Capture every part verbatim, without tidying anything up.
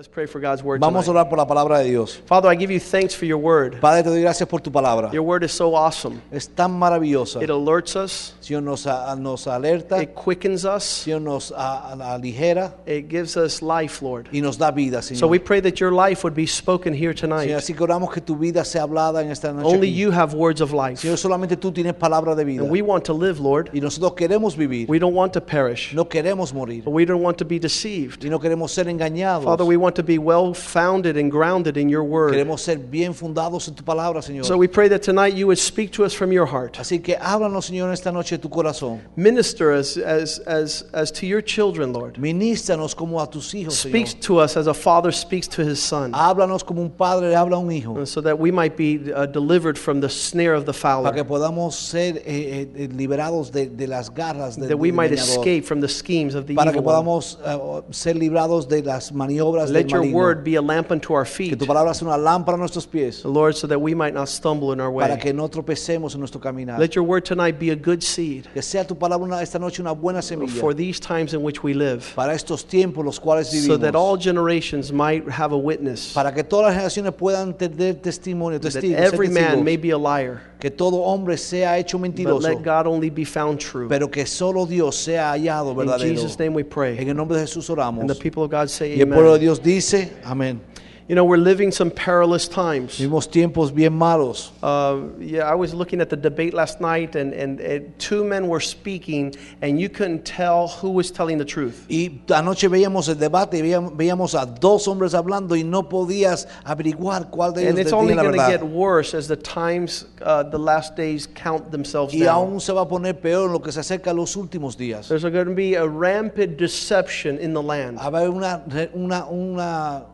Let's pray for God's word Vamos tonight. a orar por la palabra de Dios. Father, I give you thanks for your word. Padre, te doy gracias por tu palabra. Your word is so awesome. Es tan maravillosa. It alerts us. Señor, nos, nos alerta. It quickens us. Señor, nos aligera. It gives us life, Lord. Y nos da vida, Señor. So we pray that your life would be spoken here tonight. Señor, así que oramos que tu vida sea hablada en esta noche. Only you have words of life. Señor, solamente tú tienes palabra de vida. And we want to live, Lord. Y nosotros queremos vivir. We don't want to perish. No queremos morir. But we don't want to be deceived. Y no queremos ser engañados. Father, we want to be well founded and grounded in your word. Queremos ser bien fundados en tu palabra, Señor. So we pray that tonight you would speak to us from your heart. Así que háblanos, Señor, esta noche de tu corazón. Minister us as as as to your children, Lord. Ministranos como a tus hijos, Señor. Speak to us as a father speaks to his son. Háblanos como un padre habla a un hijo. So that we might be uh, delivered from the snare of the fowler. Para que podamos ser eh, eh, liberados de de las garras del enemigo. That we might escape from the schemes of the evil. Para que podamos uh, ser librados de las maniobras. Let your word be a lamp unto our feet. Que tu palabra sea una lámpara a nuestros pies. Lord, so that we might not stumble in our way. Para que no tropecemos en nuestro caminar. Let your word tonight be a good seed. Que sea tu palabra una, esta noche una buena semilla. For these times in which we live. Para estos tiempos los cuales vivimos. So that all generations might have a witness. Para que todas las generaciones puedan tener testimonio, testigos. That every man may be a liar. Que todo hombre sea hecho mentiroso. But let God only be found true. Pero que solo Dios sea hallado verdadero. In Jesus' name we pray. En el nombre de Jesús oramos. And the people of God say amen. Y el pueblo de Dios dice amén. You know, we're living some perilous times. Vivimos tiempos bien malos. Uh, yeah, I was looking at the debate last night, and, and and two men were speaking, and you couldn't tell who was telling the truth. Y anoche veíamos el debate, y veíamos a dos hombres hablando, y no podías averiguar cuál de ellos decía la verdad. And it's only going to get worse as the times, uh, the last days count themselves down. Y aún se va a poner peor en lo que se acerca a los últimos días. There's going to be a rampant deception in the land. Habrá una una una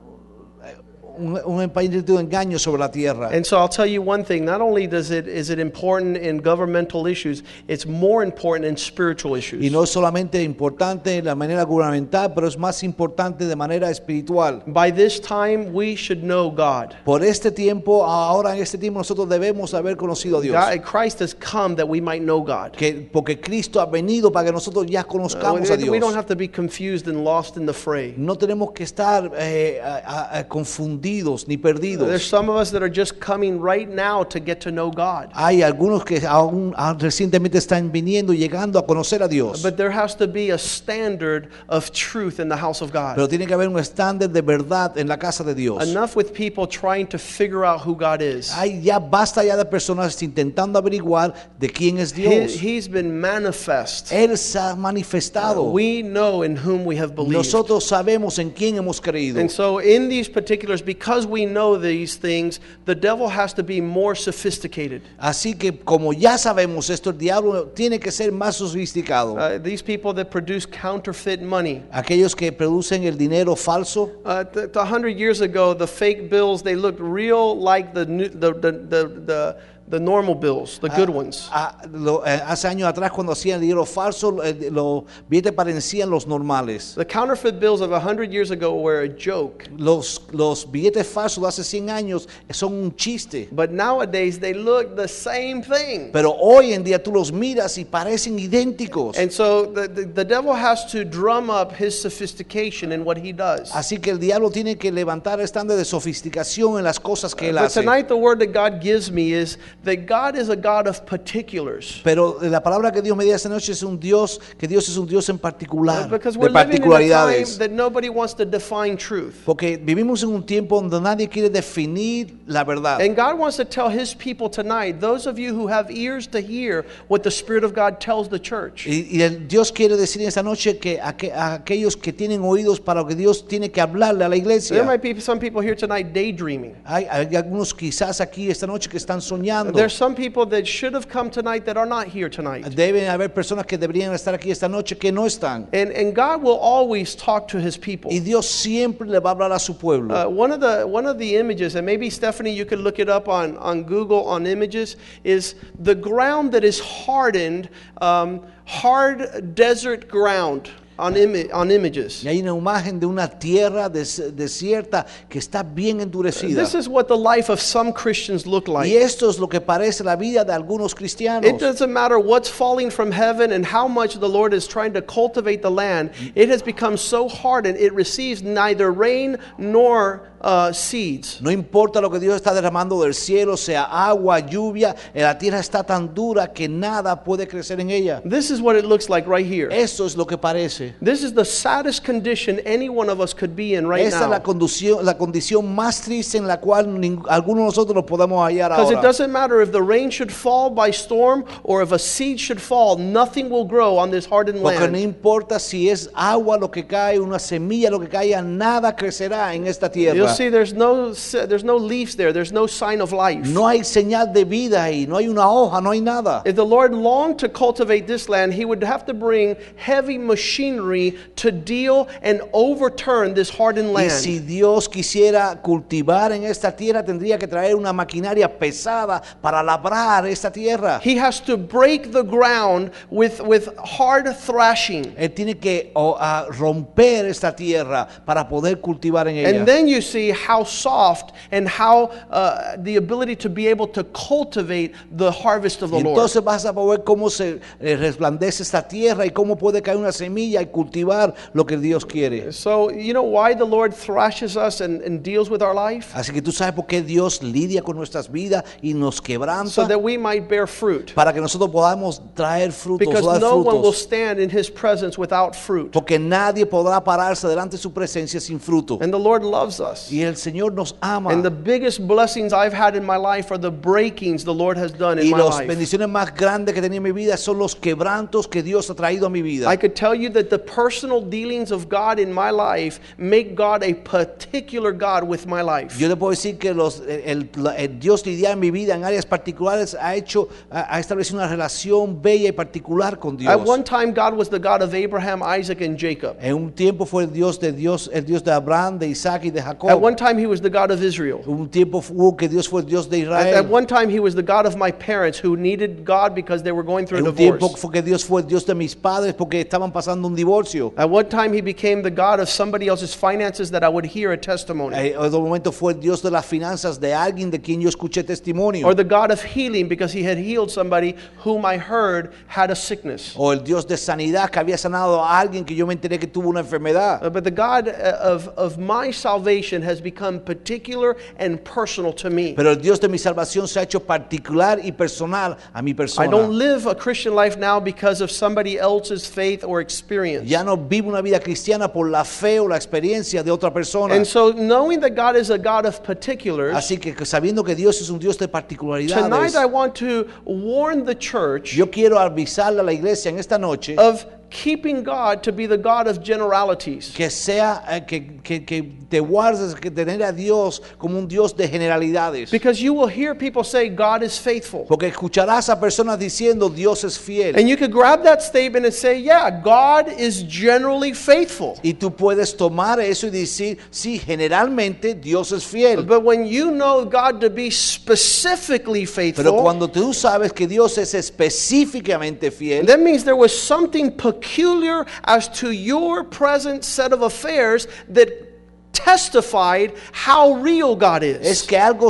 un empeñado engaño sobre la tierra. And so I'll tell you one thing, not only does it is it important in governmental issues, it's more important in spiritual issues. Y no es solamente importante en la manera gubernamental, pero es más importante de manera espiritual. By this time we should know God. Por este tiempo, ahora en este tiempo nosotros debemos haber conocido a Dios. God, Christ has come that we might know God. Que porque Cristo ha venido para que nosotros ya conozcamos uh, a Dios. We don't have to be confused and lost in the fray. No tenemos que estar eh, a, a, confundidos ni perdidos. There's some of us that are just coming right now to get to know God. Hay algunos que aún recientemente están viniendo y llegando a conocer a Dios. But there has to be a standard of truth in the house of God. Pero tiene que haber un estándar de verdad en la casa de Dios. Enough with people trying to figure out who God is. Hay ya basta ya de personas intentando averiguar de quién es Dios. He, he's been manifest. Él se ha manifestado. Uh, we know in whom we have believed. Nosotros sabemos en quién hemos creído. And so in these particulars, because we know these things, the devil has to be more sophisticated. Así que como ya sabemos esto, el diablo tiene que ser más sofisticado. Uh, these people that produce counterfeit money. Aquellos que producen el dinero falso. Uh, th- th- a hundred years ago, the fake bills, they looked real like the new, the the the, the the normal bills, the good ones. Ah, ah, lo, eh, hace años atrás cuando hacían dinero falso, eh, los billetes parecían los normales. The counterfeit bills of a hundred years ago were a joke. Los los billetes falsos de hace cien años son un chiste. But nowadays they look the same thing. Pero hoy en día tú los miras y parecen idénticos. And so the, the, the devil has to drum up his sophistication in what he does. Así que el diablo tiene que levantar estándar de sofisticación en las cosas que él uh, hace. But tonight the word that God gives me is that God is a God of particulars. Pero la palabra que Dios me dio esta noche es un Dios, que Dios es un Dios en particular, de particularidades. That nobody wants to define truth. Porque vivimos en un tiempo donde nadie quiere definir la verdad. And God wants to tell his people tonight, those of you who have ears to hear what the Spirit of God tells the church. Y, y el Dios quiere decir esta noche que a, que a aquellos que tienen oídos para lo que Dios tiene que hablarle a la iglesia. There might be some people here tonight daydreaming. Hay, hay algunos quizás aquí esta noche que están soñando. There's some people that should have come tonight that are not here tonight. Deben haber personas que deberían estar aquí esta noche que no están. And and God will always talk to his people. Y Dios siempre le va a hablar a su pueblo. Uh, one of the one of the images, and maybe Stephanie, you can look it up on on Google on images, is the ground that is hardened, um, hard desert ground. on ima- on images. Y hay una imagen de una tierra des- desierta que está bien endurecida. This is what the life of some Christians look like. Y esto es lo que parece la vida de algunos cristianos. It doesn't matter what's falling from heaven and how much the Lord is trying to cultivate the land. It has become so hard and it receives neither rain nor Uh, seeds. No importa lo que Dios está derramando del cielo, sea agua, lluvia, la tierra está tan dura que nada puede crecer en ella. This is what it looks like right here. Eso es lo que parece. This is the saddest condition any one of us could be in right Esta now. Esta es la condición, la condición más triste en la cual ning- alguno de nosotros lo podemos hallar ahora. Because it doesn't matter if the rain should fall by storm or if a seed should fall, nothing will grow on this hardened land. Porque no importa si es agua lo que cae, una semilla lo que caiga, nada crecerá en esta tierra. You'll see, there's no there's no leaves there. There's no sign of life. No hay señal de vida ahí. No hay una hoja. No hay nada. If the Lord longed to cultivate this land, He would have to bring heavy machinery to deal and overturn this hardened land. Y si Dios quisiera cultivar en esta tierra, tendría que traer una maquinaria pesada para labrar esta tierra. He has to break the ground with with hard thrashing. Él tiene que oh, uh, romper esta tierra para poder cultivar en ella. And then you see how soft and how uh, the ability to be able to cultivate the harvest of the Lord. Entonces vas a ver cómo se resplandece esta tierra y cómo puede caer una semilla y cultivar lo que Dios quiere. So you know why the Lord thrashes us and, and deals with our life? Así que tú sabes por qué Dios lidia con nuestras vidas y nos quebranta. So that we might bear fruit. Para que nosotros podamos traer frutos. Because dar no frutos. One will stand in His presence without fruit. Porque nadie podrá pararse delante de su presencia sin fruto. And the Lord loves us. Y el Señor nos ama. And the biggest blessings I've had in my life are the breakings the Lord has done in my life. Y las bendiciones más grandes que he tenido en mi vida son los quebrantos que Dios ha traído a mi vida. I could tell you that the personal dealings of God in my life make God a particular God with my life. Yo le puedo decir que los el, el, el Dios lidia en mi vida en áreas particulares ha hecho ha establecido una relación bella y particular con Dios. At one time God was the God of Abraham, Isaac and Jacob. En un tiempo fue el Dios de Dios, el Dios de Abraham, de Isaac y de Jacob. At one time He was the God of Israel. Un tiempo fue que Dios fue Dios de Israel. At, at one time He was the God of my parents who needed God because they were going through a divorce. Un tiempo fue que Dios fue Dios de mis padres porque estaban pasando un divorcio. At one time He became the God of somebody else's finances that I would hear a testimony. En otro momento fue Dios de las finanzas de alguien de quien yo escuché testimonio. Or the God of healing because He had healed somebody whom I heard had a sickness. O el Dios de sanidad que había sanado a alguien que yo me enteré que tuvo una enfermedad. Uh, but the God of of my salvation has become particular and personal to me. Pero el Dios de mi salvación se ha hecho particular y personal a mi persona. I don't live a Christian life now because of somebody else's faith or experience. Ya no vivo una vida cristiana por la fe o la experiencia de otra persona. And so knowing that God is a God of particulars. Así que sabiendo que Dios es un Dios de particularidades. Tonight I want to warn the church. Yo quiero avisarle a la iglesia en esta noche. Of keeping God to be the God of generalities. Que sea que que que te guardes que tener a Dios como un Dios de generalidades. Because you will hear people say God is faithful. Porque escucharás a personas diciendo Dios es fiel. And you could grab that statement and say, yeah, God is generally faithful. Y tú puedes tomar eso y decir, sí, generalmente Dios es fiel. But when you know God to be specifically faithful. Pero cuando tú sabes que Dios es específicamente fiel. That means there was something peculiar as to your present set of affairs that testified how real God is. Es que algo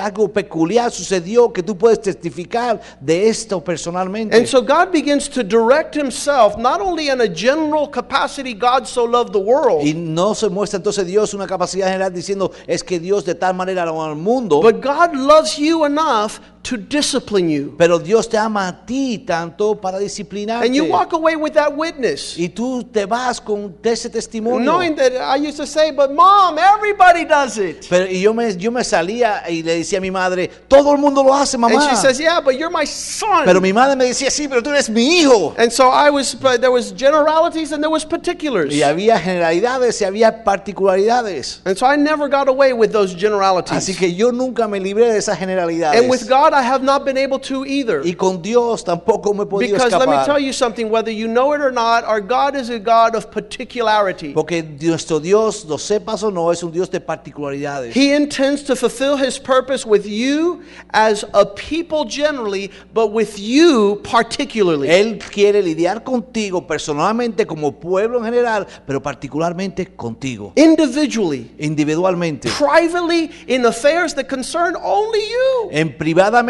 algo peculiar sucedió que tú puedes testificar de esto personalmente. And so God begins to direct Himself not only in a general capacity, God so loved the world. Y no se muestra entonces Dios una capacidad general diciendo es que Dios de tal manera amó al mundo. But God loves you enough to discipline you. Pero Dios te ama a ti tanto para disciplinarte. And you walk away with that witness. Y tú te vas con ese testimonio. Knowing that I used to say, but Mom, everybody does it. Pero y yo me yo me salía y le decía a mi madre, todo el mundo lo hace, mamá. And she says, yeah, but you're my son. Pero mi madre me decía, sí, pero tú eres mi hijo. And so I was, but there was generalities and there was particulars. Y había generalidades y había particularidades. And so I never got away with those generalities. Así que yo nunca me libré de esas generalidades. And with God God I have not been able to either. Y con Dios tampoco me he podido Because escapar. Let me tell you something, whether you know it or not, our God is a God of particularity. Porque nuestro Dios, lo sepas o no, es un Dios de particularidades. He intends to fulfill his purpose with you as a people generally, but with you particularly. Él quiere lidiar contigo personalmente como pueblo en general, pero particularmente contigo. Individually, individualmente. Privately in affairs that concern only you. En privadamente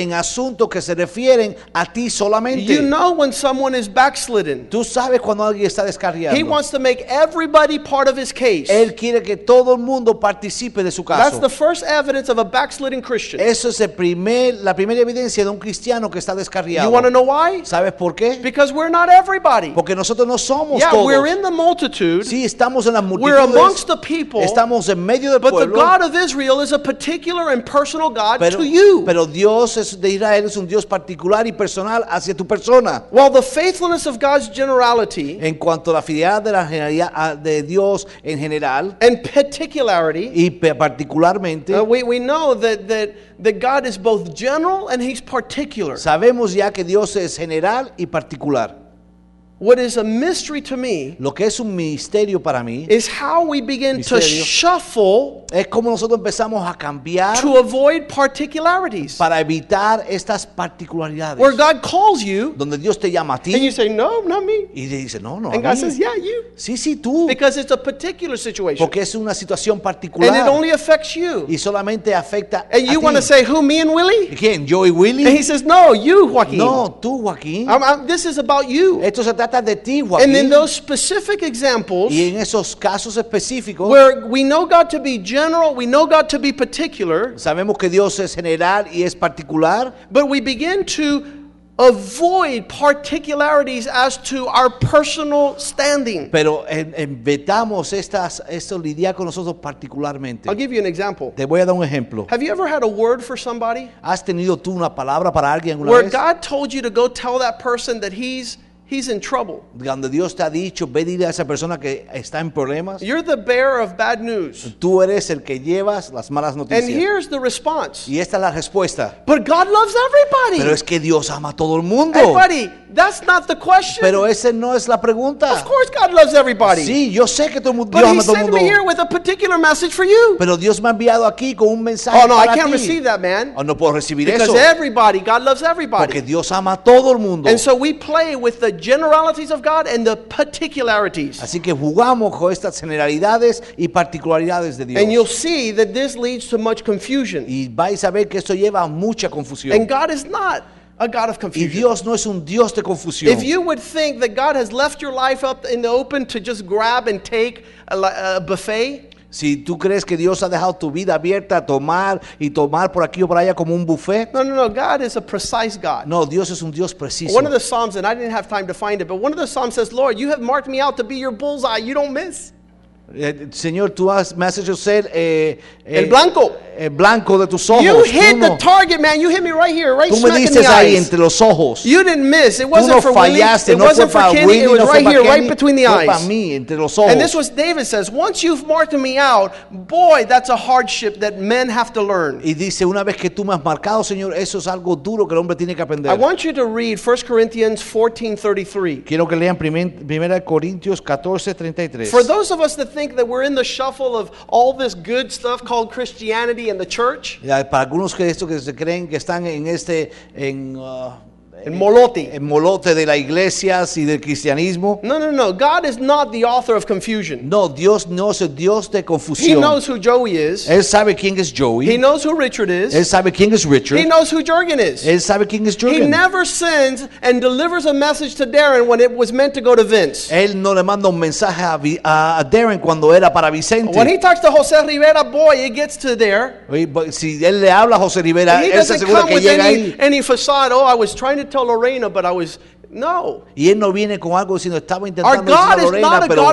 en asuntos que se refieren a ti solamente. You know when someone is backslidden. Tú sabes cuando alguien está descarriado. He wants to make everybody part of his case. Él quiere que todo el mundo participe de su caso. That's the first evidence of a backslidden Christian. Eso es el primer, la primera evidencia de un cristiano que está descarriado. You want to know why? ¿Sabes por qué? Because we're not everybody. Porque nosotros no somos yeah, todos. We're in the multitude. Sí, estamos en las multitudes. We're amongst the people. Estamos en medio del but pueblo. But the God of Israel is a particular and personal God pero, to you. Pero Dios es de Israel es un Dios particular y personal hacia tu persona. While the faithfulness of God's generality, en cuanto a la fidelidad de la generalidad de Dios en general, and particularity, y particularmente, uh, we we know that that that God is both general and He's particular. Sabemos ya que Dios es general y particular. What is a mystery to me, lo que es un misterio para mí, is how we begin misterio, to shuffle, es como nosotros empezamos a cambiar, to avoid particularities, para evitar estas particularidades. Where God calls you, donde Dios te llama a ti, and you say no, not me. Y dice no, no. And God says yeah, you. Sí, sí, tú. Because it's a particular situation. Porque es una situación particular. And it only affects you. Y solamente afecta and a you want to say who, me and Willie? Again, Joey, Willie. And he says no, you, Joaquin. No, tú, Joaquin. I'm, I'm, this is about you. Esto se de ti, Joaquín. And in those specific examples, y en esos casos específicos, where we know God to be general, we know God to be particular, sabemos que Dios es general y es particular, but we begin to avoid particularities as to our personal standing. Pero evitamos estas esto lidia con nosotros particularmente. I'll give you an example. Te voy a dar un ejemplo. Have you ever had a word for somebody? ¿Has tenido tú una palabra para alguien alguna vez? Where God told you to go tell that person that he's He's in trouble. Cuando Dios te ha dicho, ve dile a esa persona que está en problemas. You're the bearer of bad news. Tú eres el que llevas las malas noticias. And here's the response. Y esta es la respuesta. But God loves everybody. Pero es que Dios ama a todo el mundo. Everybody, that's not the question. Pero esa no es la pregunta. Of course God loves everybody. Sí, yo sé que todo el mundo Dios ama a todo el mundo. But He sent me here with a particular message for you. Pero Dios me ha enviado aquí con un mensaje oh, no, para ti. Oh no, I can't ti. receive that, man. Oh, no puedo recibir Because eso. Because everybody, God loves everybody. Porque Dios ama a todo el mundo. And so we play with the generalities of God and the particularities. Así que jugamos con estas generalidades y particularidades de Dios. And you'll see that this leads to much confusion. Y vais a ver que esto lleva a mucha confusión. And God is not a God of confusion. Y Dios no es un Dios de confusión. If you would think that God has left your life up in the open to just grab and take a, a buffet. Si tú crees que Dios ha dejado tu vida abierta a tomar y tomar por aquí o por allá como un buffet. No, no, no. God is a precise God. No, Dios es un Dios preciso. One of the Psalms, and I didn't have time to find it, but one of the Psalms says, Lord, you have marked me out to be your bullseye. You don't miss. Eh, Señor, tú has, me has hecho ser eh, eh, el blanco. El blanco de tus ojos. You hit no, the target, man. You hit me right here, right smack in the eyes. Tú me dices ahí entre los ojos. You didn't miss. It wasn't no for fallaste, Willie. It no wasn't for Kenny. Willie, it was no right here, Kenny, right between the no eyes. Para mí, entre los ojos. And this was David says, once you've marked me out, boy, that's a hardship that men have to learn. Y dice, una vez que tú me has marcado, Señor, eso es algo duro que el hombre tiene que aprender. I want you to read First Corinthians fourteen thirty-three. Quiero que lean Primera Corintios catorce treinta y tres. For those of us that think that we're in the shuffle of all this good stuff called Christianity and the church. Para algunos que estos que se creen que están en este en el molote, el molote de las iglesias y del cristianismo. No, no, no. God is not the author of confusion. No, Dios no es el Dios de confusión. He knows who Joey is. Él sabe quién es Joey. He knows who Richard is. Él sabe quién es Richard. He knows who Jorgen is. Él sabe quién es Jorgen. He never sends and delivers a message to Darren when it was meant to go to Vince. Él no le manda un mensaje a, a Darren cuando era para Vicente. When he talks to José Rivera, boy, it gets to there. Si él le habla a José Rivera, él se asegura que llega ahí. Any facade. Oh, I was trying to tell Lorena, but I was No. Y él no viene con algo diciendo, estaba intentando decir a Lorena, pero,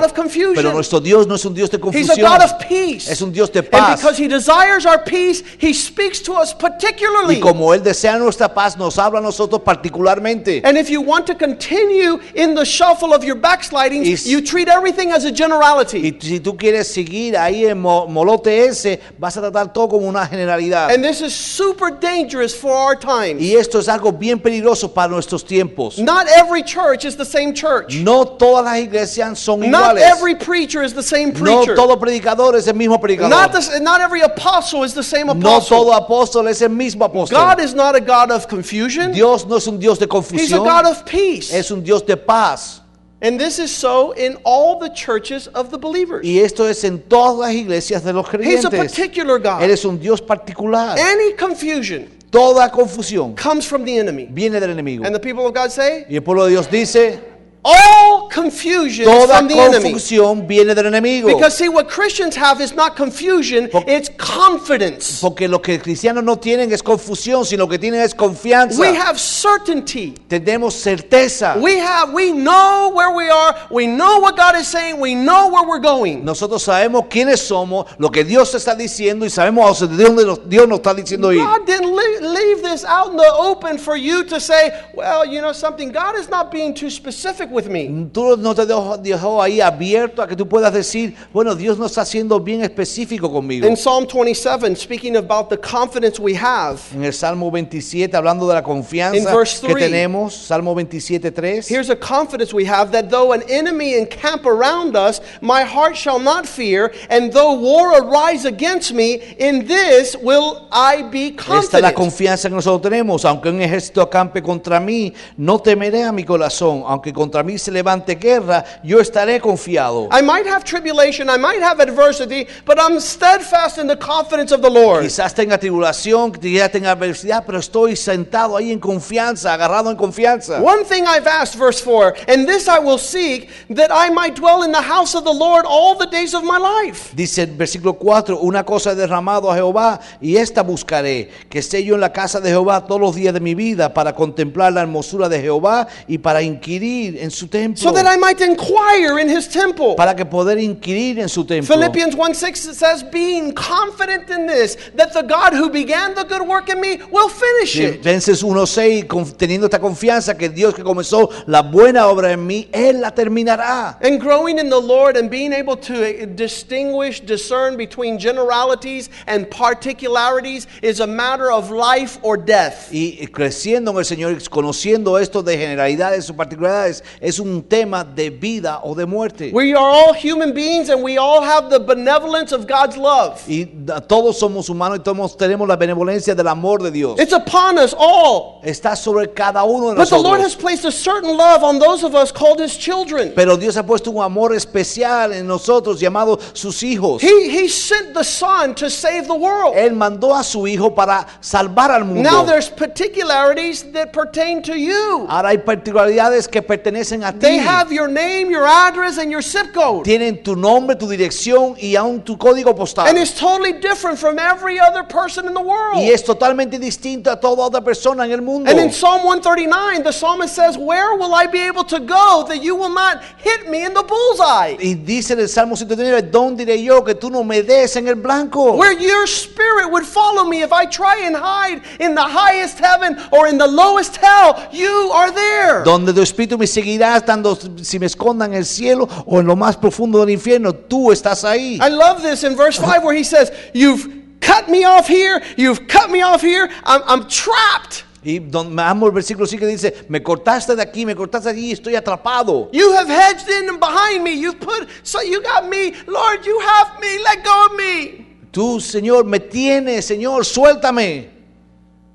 pero nuestro Dios no es un Dios de confusión. He's a God of peace. Es un Dios de paz. And because he desires our peace, he speaks to us particularly. Y como él desea nuestra paz, nos habla a nosotros particularmente. And if you want to continue in the shuffle of your backslidings, y, you treat everything as a generality. Y si tú quieres seguir ahí en mo, molote ese, vas a tratar todo como una generalidad. And this is super dangerous for our times. Y esto es algo bien peligroso para nuestros tiempos. Not every church is the same church. No todas las iglesias son iguales. Not every preacher is the same preacher. No todo predicador es el mismo predicador. Not, the, not every apostle is the same apostle. No todo apóstol es el mismo apóstol. God is not a God of confusion. Dios no es un Dios de confusión. He's a God of peace. Es un Dios de paz. And this is so in all the churches of the believers. Y esto es en todas las iglesias de los creyentes. He's a particular God. Él es un Dios particular. Any confusion. Toda confusión comes from the enemy. Viene del enemigo. And the people of God say, y el pueblo de Dios dice, all confusion is from the enemy. Toda confusión viene del enemigo. Because see, what Christians have is not confusion, Por, it's confidence. Porque lo que cristianos no tienen es confusión, sino que tienen es confianza. We have certainty. Tenemos certeza. We have, we know where we are, we know what God is saying, we know where we're going. Nosotros sabemos quiénes somos, lo que Dios está diciendo y sabemos de dónde Dios nos está diciendo ir. God didn't leave, leave this out in the open for you to say, well, you know something, God is not being too specific with me. Tú no te dejó ahí abierto a que tú puedas decir, bueno, Dios no está siendo bien específico conmigo. In Psalm twenty-seven, speaking about the confidence we have. En el Salmo veintisiete, hablando de la confianza que tenemos, Salmo veintisiete tres. Here's a confidence we have, that though an enemy encamp around us, my heart shall not fear, and though war arise against me, in this will I be confident. Esta es la confianza que nosotros tenemos, aunque un ejército acampe contra mí, no temeré a mi corazón, aunque contra mí se levante guerra, yo estaré confiado. I might have tribulation, I might have adversity, but I'm steadfast in the confidence of the Lord. Quizás tenga tribulación, quizás tenga adversidad, pero estoy sentado ahí en confianza, agarrado en confianza. One thing I've asked, verse four, and this I will seek, that I might dwell in the house of the Lord all the days of my life. Dice el versículo cuatro, una cosa he derramado a Jehová, y esta buscaré, que esté yo en la casa de Jehová todos los días de mi vida, para contemplar la hermosura de Jehová y para inquirir en su templo. So that I might inquire in his temple. Para que poder inquirir en su templo. Philippians one six says, being confident in this, that the God who began the good work in me will finish it. Vince uno seis, teniendo esta confianza que Dios que comenzó la buena obra en mí, él la terminará. And growing in the Lord and being able to distinguish, discern between generalities and particularities is a matter of life or death. Y creciendo en el Señor, conociendo esto de generalidades o particularidades, es un tema de vida o de muerte. We are all human beings and we all have the benevolence of God's love. Y todos somos humanos y todos tenemos la benevolencia del amor de Dios. It's upon us all. Está sobre cada uno de But nosotros. But the Lord has placed a certain love on those of us called his children. Pero Dios ha puesto un amor especial en nosotros llamados sus hijos. He, he sent the Son to save the world. Él mandó a su hijo para salvar al mundo. Now there's particularities that pertain to you. Ahora hay particularidades que pertenecen a ti. They have your name, your address, and your zip code. Tienen tu nombre, tu dirección y aún tu código postal. And it's totally different from every other person in the world. Y es totalmente distinto a toda otra persona en el mundo. And in Psalm one thirty-nine, the psalmist says, "Where will I be able to go that you will not hit me in the bullseye?" Y dice en el Salmo ciento treinta y nueve, ¿dónde iré yo que tú no me des en el blanco? Where your spirit would follow me if I try and hide in the highest heaven or in the lowest hell, you are there. Donde tu espíritu me seguirá, tanto si me escondan en el cielo o en lo más profundo del infierno, tú estás ahí. I love this in verse five where he says, you've cut me off here, you've cut me off here, I'm, I'm trapped. Y don, amo el versículo sí que dice, me cortaste de aquí, me cortaste de allí, estoy atrapado. You have hedged in and behind me, you've put, so you got me, Lord, you have me, let go of me. Tú, Señor, me tienes, Señor, suéltame.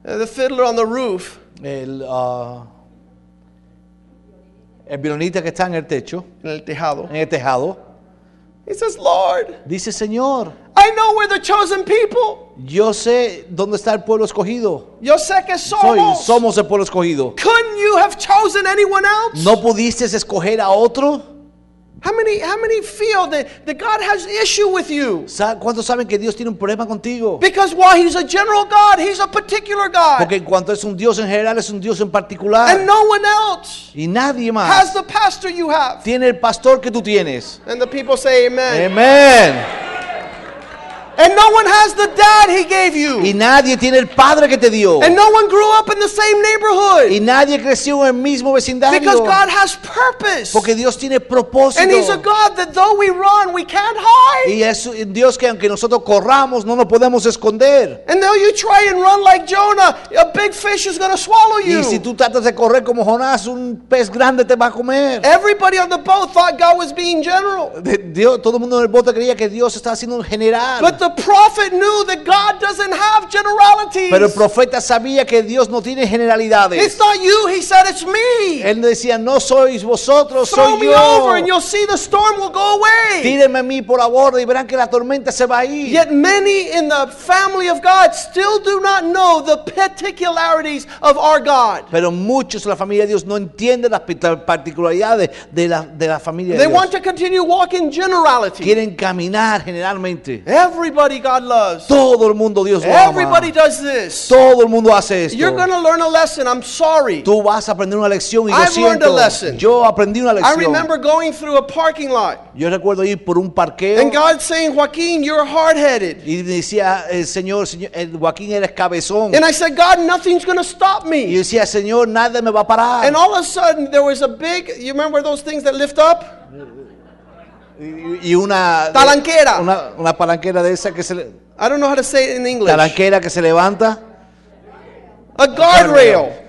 Uh, the fiddler on the roof. El, uh, El violonista que está en el techo, en el tejado. En el tejado. He says, Lord, dice, Señor, I know we're the chosen people. Yo sé dónde está el pueblo escogido. Yo sé que somos. Soy, somos el pueblo escogido. Couldn't you have chosen anyone else? ¿No pudiste escoger a otro? How many, how many feel that, that God has an issue with you? ¿Cuántos saben que Dios tiene un problema contigo? Because while He's a general God, He's a particular God. Porque en cuanto es un Dios en general, es un Dios en particular. And no one else. Y nadie más. Has the pastor you have. Tiene el pastor que tú tienes. And the people say amen. Amen. And no one has the dad he gave you. Y nadie tiene el padre que te dio. And no one grew up in the same neighborhood. Y nadie creció en el mismo vecindario. Because God has purpose. Porque Dios tiene propósito. And He's a God that though we run, we can't hide. Y es un Dios que aunque nosotros corramos, no nos podemos esconder. And though you try and run like Jonah, a big fish is going to swallow you. Y si tú tratas de correr como Jonás, un pez grande te va a comer. Everybody on the boat thought God was being general. Dios, todo el mundo en el bote creía que Dios estaba siendo un general. But the The prophet knew that God doesn't have generalities. Pero el profeta sabía que Dios no tiene generalidades. It's not you, he said, it's me. Él decía, no sois vosotros, soy yo. Throw me over and you'll see the storm will go away. Tírenme a mí por la borda y verán que la tormenta se va a ir. Yet many in the family of God still do not know the particularities of our God. Pero muchos de la familia de Dios no entienden las particularidades de la de la familia de Dios. They want to continue walking generality. Quieren caminar generalmente. Everybody God loves. Todo el mundo Dios lo ama. Everybody does this. Todo el mundo hace esto. You're going to learn a lesson. I'm sorry. Tú vas a aprender una lección y I've lo learned siento. A lesson. Yo aprendí una lección. I remember going through a parking lot. Yo recuerdo ir por un parqueo. And God saying, Joaquin, you're hard-headed. Y decía el Señor, el Joaquín eres cabezón. And I said, God, nothing's going to stop me. Y decía, Señor, nada me va a parar. And all of a sudden there was a big, you remember those things that lift up? Y una palanquera, una, una palanquera de esa que se le, I don't know how to say it in English. Palanquera que se levanta. A guardrail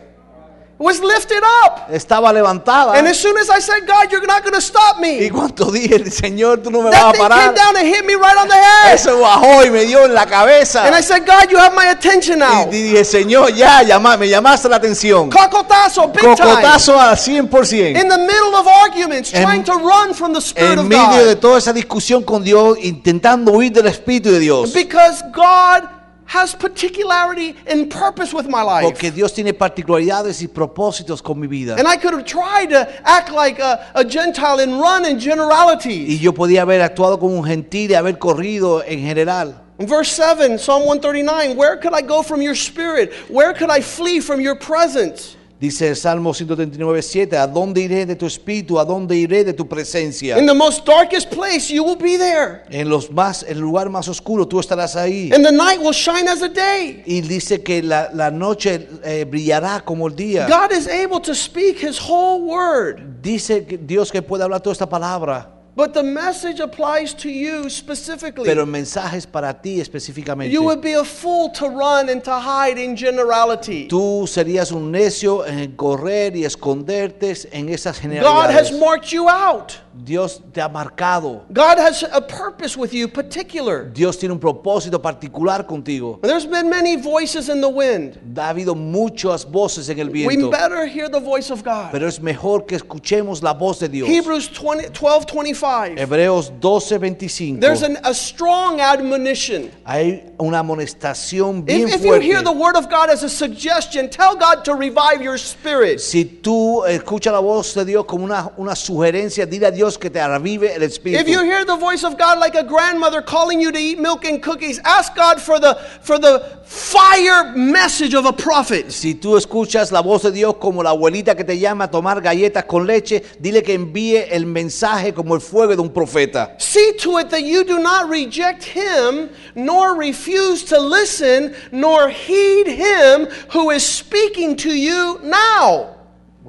was lifted up. Estaba levantada. And as soon as I said, God, you're not going to stop me. Y cuando dije, Señor, tú no me vas a parar. That thing came down and hit me right on the head. Eso bajó y me dio en la cabeza. And I said, God, you have my attention now. Y dije, Señor, ya, llama, me llamaste la atención. Cocotazo, big time. Cocotazo al cien por ciento. In the middle of arguments, en, trying to run from the Spirit of God. En medio de toda esa discusión con Dios, intentando huir del Espíritu de Dios. Because God has particularity and purpose with my life. Porque Dios tiene particularidades y propósitos con mi vida. And I could have tried to act like a, a Gentile and run in generalities. Y yo podía haber actuado como un gentil y haber corrido en general. In verse seven, Psalm one thirty-nine, where could I go from your spirit? Where could I flee from your presence? Dice el Salmo ciento treinta y nueve siete, ¿a dónde iré de tu espíritu? ¿A dónde iré de tu presencia? In the most darkest place you will be there. En los más, el lugar más oscuro tú estarás ahí. And the night will shine as a day. Y dice que la, la noche eh, brillará como el día. God is able to speak his whole word. Dice que Dios que puede hablar toda esta palabra. But the message applies to you specifically. Pero el mensaje es para ti específicamente. You would be a fool to run and to hide in generality. Tú serías un necio en correr y esconderte en esas generalidades. God has marked you out. Dios te ha marcado. God has a purpose with you particular. Dios tiene un propósito particular contigo. There's been many voices in the wind. Ha habido muchas voces en el viento. We better hear the voice of God. Pero es mejor que escuchemos la voz de Dios. Hebrews twelve twenty-five. Hebreos doce veinticinco. There's an, a strong admonition. Hay una amonestación bien if, if fuerte. If you hear the word of God as a suggestion, tell God to revive your spirit. Si tú escuchas la voz de Dios como una una sugerencia, dile a Dios que te revive el espíritu. If you hear the voice of God like a grandmother calling you to eat milk and cookies, ask God for the for the fire message of a prophet. Si tú escuchas la voz de Dios como la abuelita que te llama a tomar galletas con leche, dile que envíe el mensaje como el fuego de un profeta. See to it that you do not reject him, nor refuse to listen, nor heed him who is speaking to you now.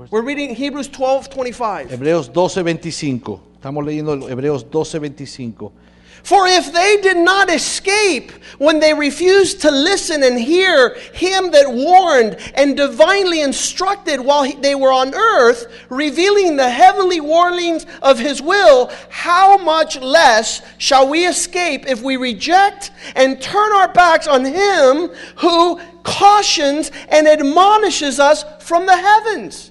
We're reading Hebrews twelve twenty-five. Hebreos doce veinticinco. Estamos leyendo Hebreos doce veinticinco. For if they did not escape when they refused to listen and hear him that warned and divinely instructed while he, they were on earth, revealing the heavenly warnings of his will, how much less shall we escape if we reject and turn our backs on him who cautions and admonishes us from the heavens?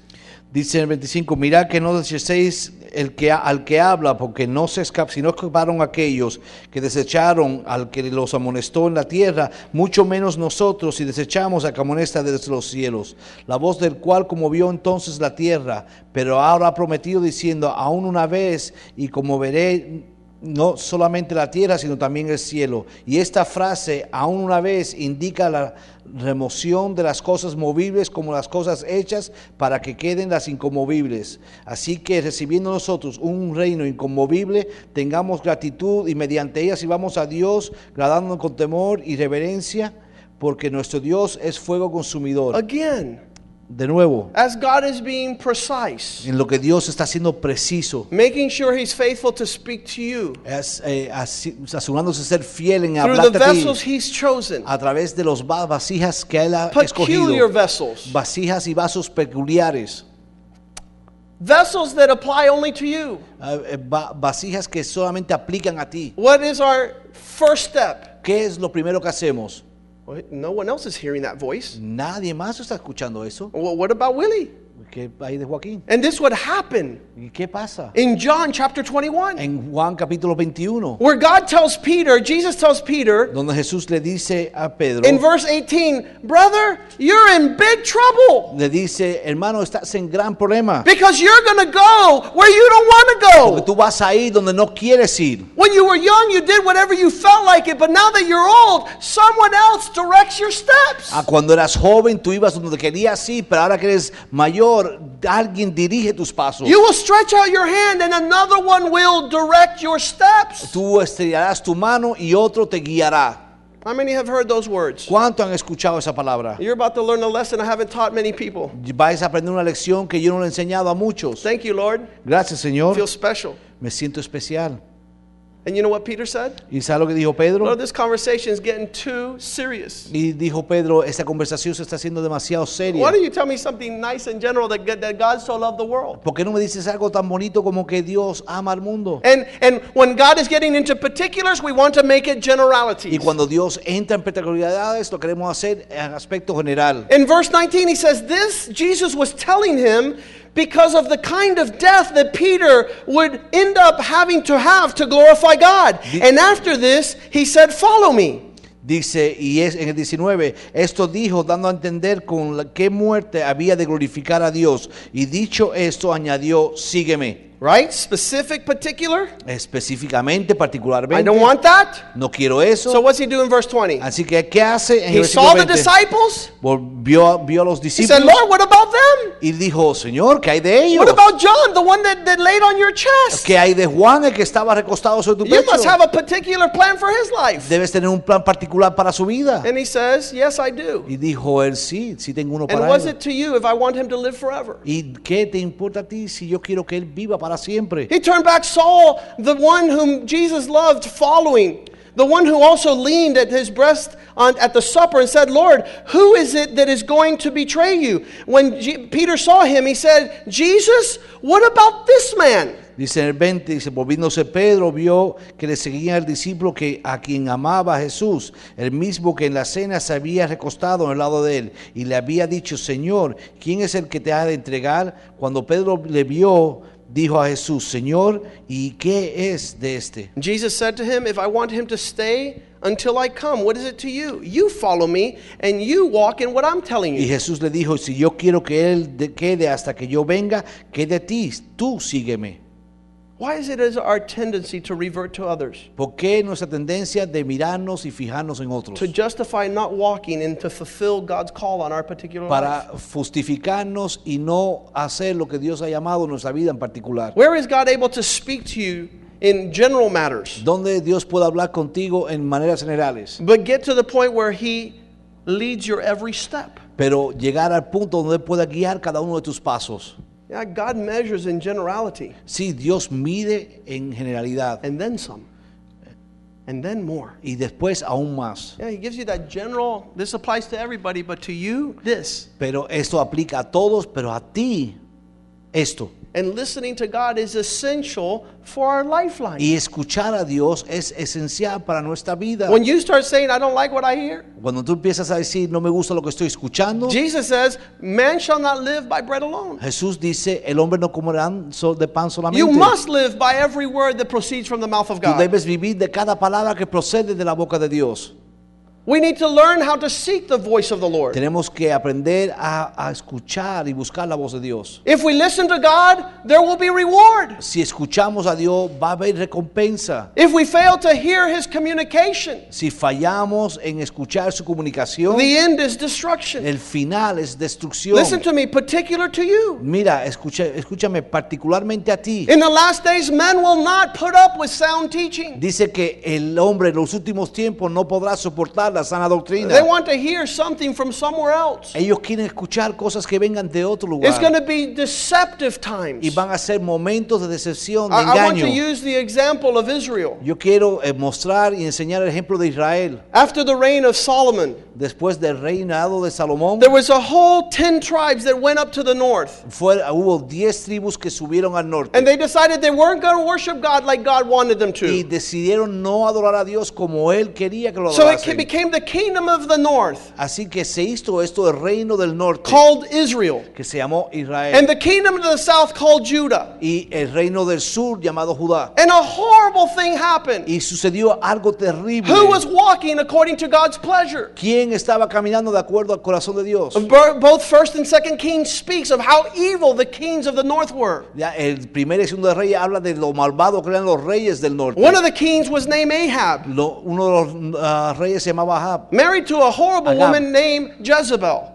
Dice en el veinticinco, mirad que no desechéis el que, al que habla, porque no se escaparon, sino escaparon aquellos que desecharon al que los amonestó en la tierra, mucho menos nosotros si desechamos a que amonesta desde los cielos, la voz del cual conmovió entonces la tierra, pero ahora ha prometido diciendo, aún una vez y conmoveré no solamente la tierra, sino también el cielo. Y esta frase, aún una vez, indica la remoción de las cosas movibles como las cosas hechas para que queden las inconmovibles. Así que recibiendo nosotros un reino inconmovible, tengamos gratitud y mediante ella sirvamos a Dios, agradándonos con temor y reverencia, porque nuestro Dios es fuego consumidor. Again. De nuevo, as God is being precise, en lo que Dios está siendo preciso, making sure He's faithful to speak to you, as, eh, as, asegurándose ser fiel en hablarte a ti, through the vessels He's chosen, a través de los vasijas que él ha escogido, vessels, vasijas y vasos peculiares, vessels that apply only to you. Uh, vasijas que solamente aplican a ti. What is our first step? ¿Qué es lo primero que hacemos? No one else is hearing that voice. Nadie más está escuchando eso. Well, what about Willie? ¿Qué hay de Joaquín? And this would happen. ¿Y qué pasa? In John chapter twenty-one. En Juan capítulo veintiuno. Where God tells Peter, Jesus tells Peter. Donde Jesús le dice a Pedro. In verse eighteen, brother, you're in big trouble. Le dice, hermano, estás en gran problema. Because you're going to go where you don't want to go. Porque tú vas a ir donde no quieres ir. When you were young, you did whatever you felt like it, but now that you're old, someone else directs your steps. Ah, cuando eras joven, tú ibas donde querías ir, pero ahora que eres mayor, alguien dirige tus pasos. You will stretch out your hand and another one will direct your steps. Tú estirarás tu mano y otro te guiará. How many have heard those words? ¿Cuánto han escuchado esa palabra? You're about to learn a lesson I haven't taught many people. Vais a aprender una lección que yo no le he enseñado a muchos. Thank you, Lord. Gracias, Señor. I feel special. Me siento especial. And you know what Peter said? ¿Y sabe lo que dijo Pedro? Lord, this conversation is getting too serious. Y dijo Pedro, esta conversación se está haciendo demasiado seria. Why don't you tell me something nice and general that that God so loved the world? ¿Por qué no me dices algo tan bonito como que Dios ama al mundo? And and when God is getting into particulars, we want to make it generalities. Y cuando Dios entra en particularidades, lo queremos hacer en aspecto general. In verse nineteen, he says, "This Jesus was telling him." Because of the kind of death that Peter would end up having to have to glorify God. And after this, he said, follow me. Dice, y es en el diecinueve, esto dijo dando a entender con la, qué muerte había de glorificar a Dios. Y dicho esto, añadió, sígueme. Right? Specific, particular? Específicamente, particularmente. I don't want that. No quiero eso. So what's he do in verse twenty? Así que, ¿qué hace en he el versículo veinte? He saw the disciples. Volvió, vio a los discípulos. He said, Lord, what about them? Y dijo, Señor, ¿qué hay de ellos? What about John, the one that, that laid on your chest? ¿Qué hay de Juan, el que estaba recostado sobre tu pecho? You must have a particular plan for his life. Debes tener un plan particular para su vida. And he says, yes, I do. Y dijo él, sí, sí tengo uno para él. And was it to you if I want him to live forever? ¿Y qué te importa a ti si yo quiero que él viva para siempre? He turned back, Saul, the one whom Jesus loved, following, the one who also leaned at his breast on, at the supper and said, Lord, who is it that is going to betray you? When G- Peter saw him, he said, Jesus, what about this man? Dice en el veinte, dice, volviéndose Pedro, vio que le seguía el discípulo que, a quien amaba a Jesús, el mismo que en la cena se había recostado al lado de él, y le había dicho, Señor, ¿quién es el que te ha de entregar? Cuando Pedro le vio, dijo a Jesús, Señor, ¿y qué es de este? Jesus said to him, if I want him to stay until I come, what is it to you? You follow me and you walk in what I'm telling you. Y Jesús le dijo, si yo quiero que él quede hasta que yo venga, quede a ti, tú sígueme. Why is it our tendency to revert to others? ¿Por qué nuestra tendencia de mirarnos y fijarnos en otros? To justify not walking and to fulfill God's call on our particular life. Para justificarnos y no hacer lo que Dios ha llamado en nuestra vida en particular. Where is God able to speak to you in general matters? Donde Dios puede hablar contigo en maneras generales. But get to the point where He leads your every step. Pero llegar al punto donde pueda guiar cada uno de tus pasos. Yeah, God measures in generality. Sí, Dios mide en generalidad. And then some. And then more. Y después aún más. Yeah, He gives you that general, this applies to everybody, but to you, this. Pero esto aplica a todos, pero a ti, esto. And listening to God is essential for our lifeline. Y escuchar a Dios es esencial para nuestra vida. When you start saying, I don't like what I hear, cuando tú empiezas a decir, no me gusta lo que estoy escuchando, Jesus says, man shall not live by bread alone. Jesús dice, el hombre no comerá de pan solamente. You must live by every word that proceeds from the mouth of God. Tú debes vivir de cada palabra que procede de la boca de Dios. We need to learn how to seek the voice of the Lord. Tenemos que aprender a, a escuchar y buscar la voz de Dios. If we listen to God, there will be reward. Si escuchamos a Dios, va a haber recompensa. If we fail to hear His communication, si fallamos en escuchar su comunicación, the end is destruction. El final es destrucción. Listen to me, particular to you. Mira, escucha, escúchame particularmente a ti. In the last days, men will not put up with sound teaching. Dice que el hombre en los últimos tiempos no podrá soportar la sana doctrina. They want to hear something from somewhere else. Ellos quieren escuchar cosas que vengan de otro lugar. It's going to be deceptive times. Y van a ser momentos de decepción, de I, engaño. I want to use the example of Israel. Yo quiero mostrar y enseñar el ejemplo de Israel. After the reign of Solomon, después del reinado de Salomón, there was a whole ten tribes that went up to the north. Fue, hubo diez tribus que subieron al norte. And they decided they weren't going to worship God like God wanted them to. Y decidieron no adorar a Dios como él quería que lo adorasen. So it became the kingdom of the north. Así que se hizo esto el reino del norte, called Israel, que se llamó Israel. And the kingdom of the south called Judah. Y el reino del sur llamado Judá. And a horrible thing happened. Y sucedió algo terrible. Who was walking according to God's pleasure? ¿Quién estaba caminando de acuerdo al corazón de Dios? Both First and Second Kings speaks of how evil the kings of the north were. Ya, el primer y segundo de Reyes habla de lo malvado que eran los reyes del norte. One of the kings was named Ahab. Lo, uno de los uh, reyes se llamaba married to a horrible Ahab. woman named Jezebel.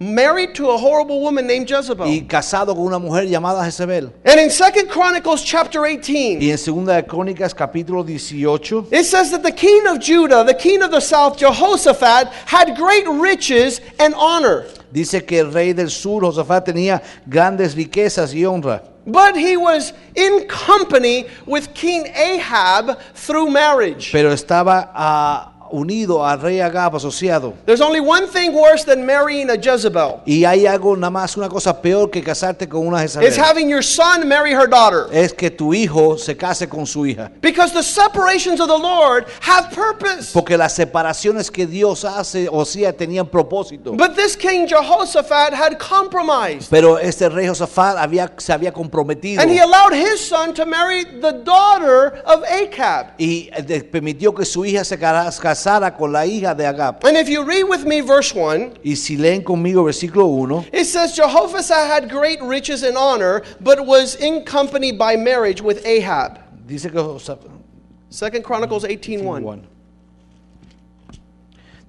Married to a horrible woman named Jezebel. Y casado con una mujer llamada Jezebel. And in Second Chronicles chapter eighteen. Y en Segunda Crónicas capítulo dieciocho. It says that the king of Judah, the king of the south, Jehoshaphat, had great riches and honor. Dice que el rey del sur, Jehoshaphat, tenía grandes riquezas y honra. But he was in company with King Ahab through marriage. Pero estaba a uh, unido al rey Ahab asociado. There's only one thing worse than marrying a Jezebel. Y hay algo nada más una cosa peor que casarte con una Jezabel. It's having your son marry her daughter. Es que tu hijo se case con su hija. Because the separations of the Lord have purpose. Porque las separaciones que Dios hace, o sea, tenían propósito. But this king Jehoshaphat had compromised. Pero este rey Jehoshaphat había se había comprometido. And he allowed his son to marry the daughter of Ahab. Y permitió que su hija se casara con la hija de Ahab. And if you read with me verse one, y si leen conmigo versículo uno, it says Jehoshaphat had great riches and honor, but was in company by marriage with Ahab. Dice que Second Chronicles eighteen one.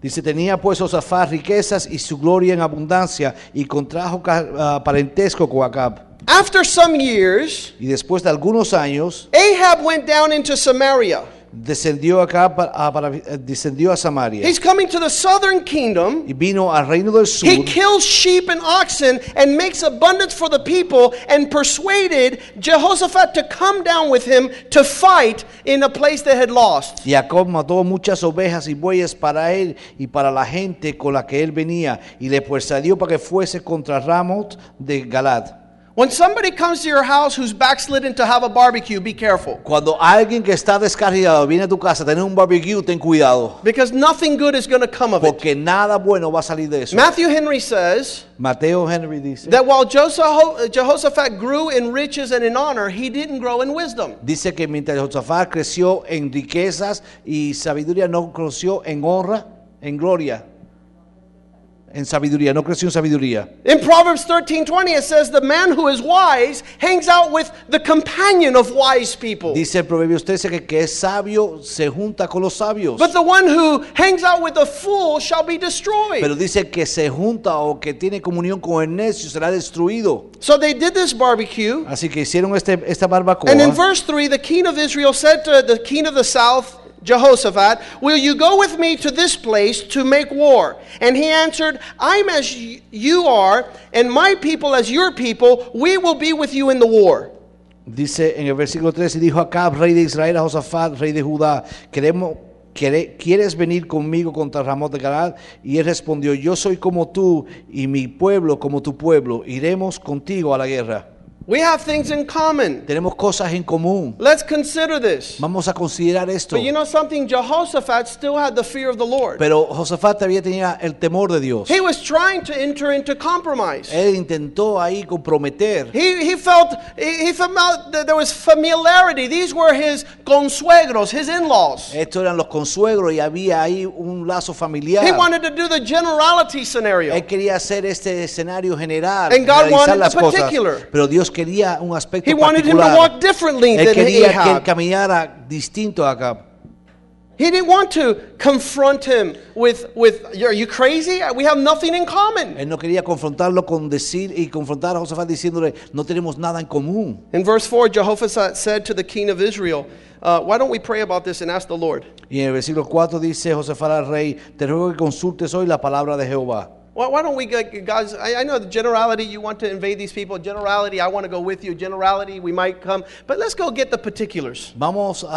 Dice, tenía pues Jehoshaphat riquezas y su gloria en abundancia, y contrajo uh, parentesco con Ahab. After some years, y después de algunos años, Ahab went down into Samaria. Descendió acá para, a, para, descendió a Samaria. He's coming to the southern kingdom. Y vino al reino del sur. He kills sheep and oxen and makes abundance for the people, and persuaded Jehoshaphat to come down with him to fight in a place they had lost. Jacob mató muchas ovejas y bueyes para él y para la gente con la que él venía, y le persuadió para que fuese contra Ramot de Galad. When somebody comes to your house who's backslidden to have a barbecue, be careful. Cuando alguien que está descarriado viene a tu casa a tener un barbecue, ten cuidado. Because nothing good is going to come of it. Porque nada bueno va a salir de eso. Matthew Henry says, Matthew Henry dice, that while Jehoshaphat grew in riches and in honor, he didn't grow in wisdom. Dice que mientras Jehoshaphat creció en riquezas y sabiduría, no creció en honra, en gloria. En sabiduría, no creció en sabiduría. In Proverbs thirteen twenty it says the man who is wise hangs out with the companion of wise people. Dice Proverbios trece que que es sabio se junta con los sabios. But the one who hangs out with a fool shall be destroyed. Pero dice que se junta o que tiene comunión con el necio será destruido. So they did this barbecue. Así que hicieron este esta barbacoa. And in verse three the king of Israel said to the king of the south, Jehoshaphat, will you go with me to this place to make war? And he answered, I'm as you are, and my people as your people, we will be with you in the war. Dice en el versículo trece, dijo Acab, rey de Israel, a Jehoshaphat, rey de Judá, queremos, quere, ¿quieres venir conmigo contra Ramot de Galad? Y él respondió, yo soy como tú, y mi pueblo como tu pueblo, iremos contigo a la guerra. We have things in common. Tenemos cosas en común. Let's consider this. Vamos a considerar esto. But you know something? Jehoshaphat still had the fear of the Lord. Pero Jehoshaphat todavía tenía el temor de Dios. He was trying to enter into compromise. Él intentó ahí comprometer. He he felt he felt that there was familiarity. These were his consuegros, his in-laws. Estos eran los consuegros y había ahí un lazo familiar. He wanted to do the generality scenario. Él quería hacer este escenario general, and God wanted las the particular. Cosas, pero Dios quería un aspecto he particular. Wanted him to walk differently él than quería Ahab. Que él caminara distinto a Ahab. He didn't want to confront him with, with, are you crazy? We have nothing in common. Él no quería confrontarlo con decir y confrontar a Jehoshaphat diciéndole, no tenemos nada en común. In verse four, Jehoshaphat said to the king of Israel, uh, why don't we pray about this and ask the Lord? Y en el versículo cuatro dice Jehoshaphat al rey, te ruego que consultes hoy la palabra de Jehová. Why don't we get, guys, I, I know the generality, you want to invade these people. Generality, I want to go with you. Generality, we might come. But let's go get the particulars. Vamos a,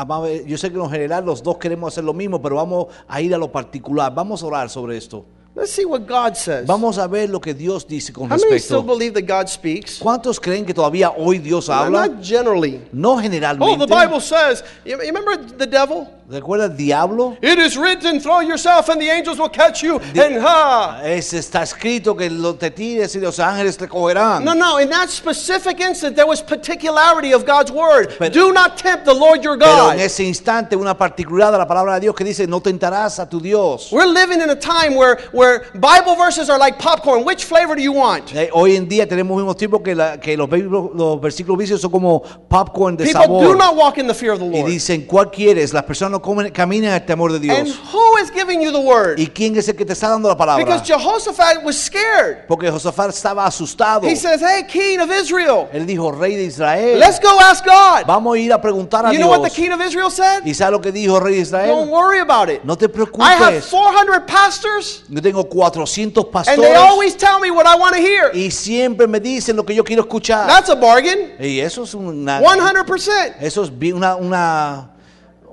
a, a yo sé que en general los dos queremos hacer lo mismo, pero vamos a ir a lo particular. Vamos a orar sobre esto. Let's see what God says. Vamos a ver lo que Dios dice con respecto. How many still believe that God speaks? ¿Cuántos creen que todavía hoy Dios habla? No, not generally. No generalmente. Oh, the Bible says, you remember the devil? ¿Recuerda el diablo? It is written, throw yourself and the angels will catch you. De- and ha. Es, está escrito que lo te tires y los ángeles te cogerán. No, no, in that specific instance there was particularity of God's word. Pero, do not tempt the Lord your God. Pero en ese instante una particularidad de la palabra de Dios que dice, no tentarás a tu Dios. We're living in a time where where Bible verses are like popcorn. Which flavor do you want? Eh, hoy en día tenemos mismo tiempo que, la, que los, los versículos bíblicos son como popcorn de People sabor. People do not walk in the fear of the Lord. Y dicen, ¿cuál quieres? Las personas camina el temor de Dios. And who is giving you the word? ¿Y quién es el que te está dando la palabra? Because Jehoshaphat was scared. Porque Jehoshaphat estaba asustado. He says, "Hey, king of Israel." Él dijo, "Rey de Israel." Let's go ask God. Vamos a ir a preguntar a Dios. You know what the king of Israel said? ¿Y sabe lo que dijo el rey de Israel? Don't worry about it. No te preocupes. I have four hundred pastors. Yo tengo cuatrocientos pastores. And they always tell me what I want to hear. Y siempre me dicen lo que yo quiero escuchar. That's a bargain. Y eso es una cien por ciento. Eso es una una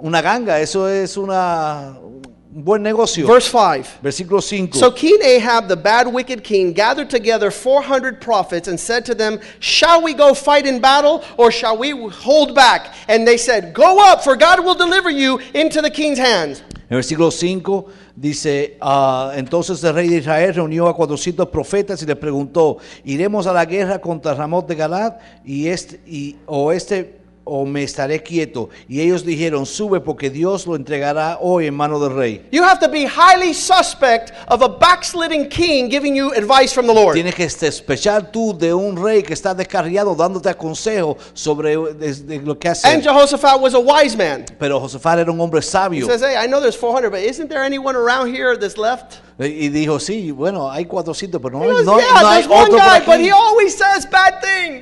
Una ganga, eso es una, un buen negocio. Verse five. Versículo cinco. So King Ahab, the bad wicked king, gathered together four hundred prophets and said to them, shall we go fight in battle or shall we hold back? And they said, go up, for God will deliver you into the king's hands. En versículo cinco dice, uh, entonces el rey de Israel reunió a cuatrocientos profetas y les preguntó, ¿iremos a la guerra contra Ramot de Galad y este, y, o este... o me estaré quieto? Y ellos dijeron, sube porque Dios lo entregará hoy en mano del rey. You have to be highly suspect of a backsliding king giving you advice from the Lord. Tienes que sospechar tú de un rey que está descarriado dándote consejo sobre de, de lo que hace. And Jehoshaphat was a wise man. Pero Jehoshaphat era un hombre sabio. He says, hey, I know there's four hundred, but isn't there anyone around here that's left? Y dijo, sí, bueno, hay cuatrocientos, pero no, goes, no, yeah, no hay otro guy, por aquí.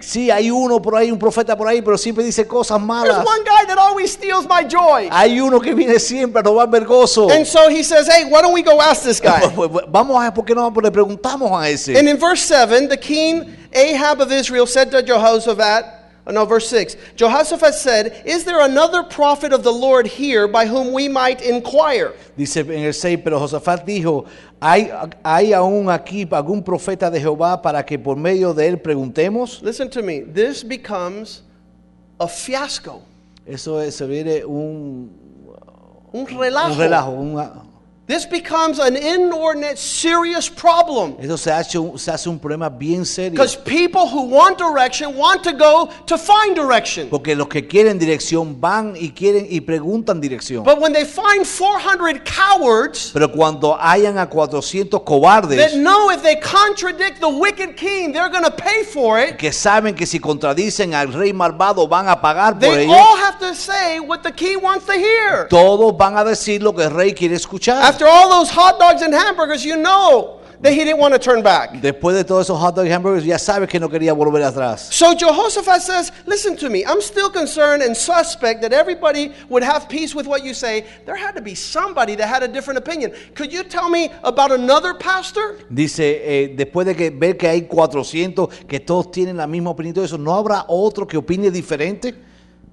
Sí, hay uno por ahí, un profeta por ahí, pero siempre dice cosas malas. One guy that always steals my joy. Hay uno que viene siempre a robarme el gozo. And so he says, hey, why don't we go ask this guy? Vamos a, ¿por qué no le preguntamos a ese? And in verse seven, the king Ahab of Israel said to Jehoshaphat, no, verse six. Jehoshaphat said, is there another prophet of the Lord here by whom we might inquire? Dice en el seis, pero Jehoshaphat dijo, ¿Hay, ¿hay aún aquí algún profeta de Jehová para que por medio de él preguntemos? Listen to me. This becomes a fiasco. Eso es, se viene un, un relajo. Un relajo un, This becomes an inordinate, serious problem. Eso se hace un, se hace un problema bien serio. Because people who want direction want to go to find direction. Porque los que quieren dirección van y quieren y preguntan dirección. But when they find four hundred cowards, pero cuando hayan a cuatrocientos cobardes, that know if they contradict the wicked king, they're going to pay for it. Que saben que si contradicen al rey malvado van a pagar por ello. They all have to say what the king wants to hear. Todos van a decir lo que el rey quiere escuchar. After all those hot dogs and hamburgers, you know that he didn't want to turn back. Después de todos esos hot dog hamburgers, ya sabes que no quería volver atrás. So Jehoshaphat says, listen to me. I'm still concerned and suspect that everybody would have peace with what you say. There had to be somebody that had a different opinion. Could you tell me about another pastor? Dice, eh, después de que ver que hay cuatrocientos que todos tienen la misma opinión de eso, ¿no habrá otro que opine diferente?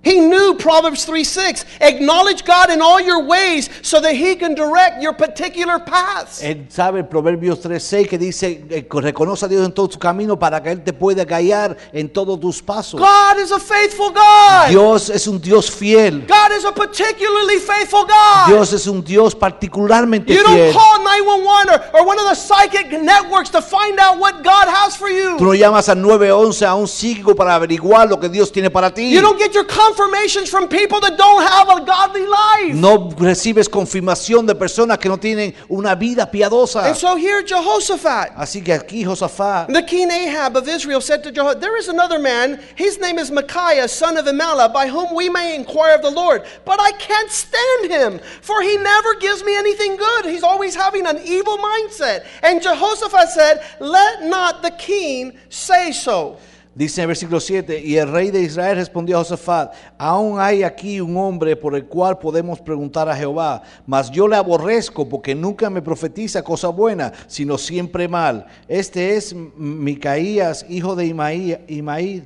He knew Proverbs three six. Acknowledge God in all your ways so that He can direct your particular paths. Él sabe el Proverbios tres seis que dice, reconoce a Dios en todo su camino para que Él te pueda guiar en todos tus pasos. God is a faithful God. Dios es un Dios fiel. God is a particularly faithful God. Dios es un Dios particularmente you fiel. You don't call nine one one or, or one of the psychic networks to find out what God has for you. Tú no llamas al nueve once a un psíquico para averiguar lo que Dios tiene para ti. You don't get your confirmations from people that don't have a godly life. No recibes confirmación de personas que no tienen una vida piadosa. And so here Jehoshaphat. Así que aquí Jehoshaphat. The king Ahab of Israel said to Jehoshaphat, there is another man, his name is Micaiah, son of Amala, by whom we may inquire of the Lord. But I can't stand him, for he never gives me anything good. He's always having an evil mindset. And Jehoshaphat said, let not the king say so. Dice en el versículo siete, y el rey de Israel respondió a Josafat, aún hay aquí un hombre por el cual podemos preguntar a Jehová, mas yo le aborrezco porque nunca me profetiza cosa buena, sino siempre mal. Este es Micaías, hijo de Imaí.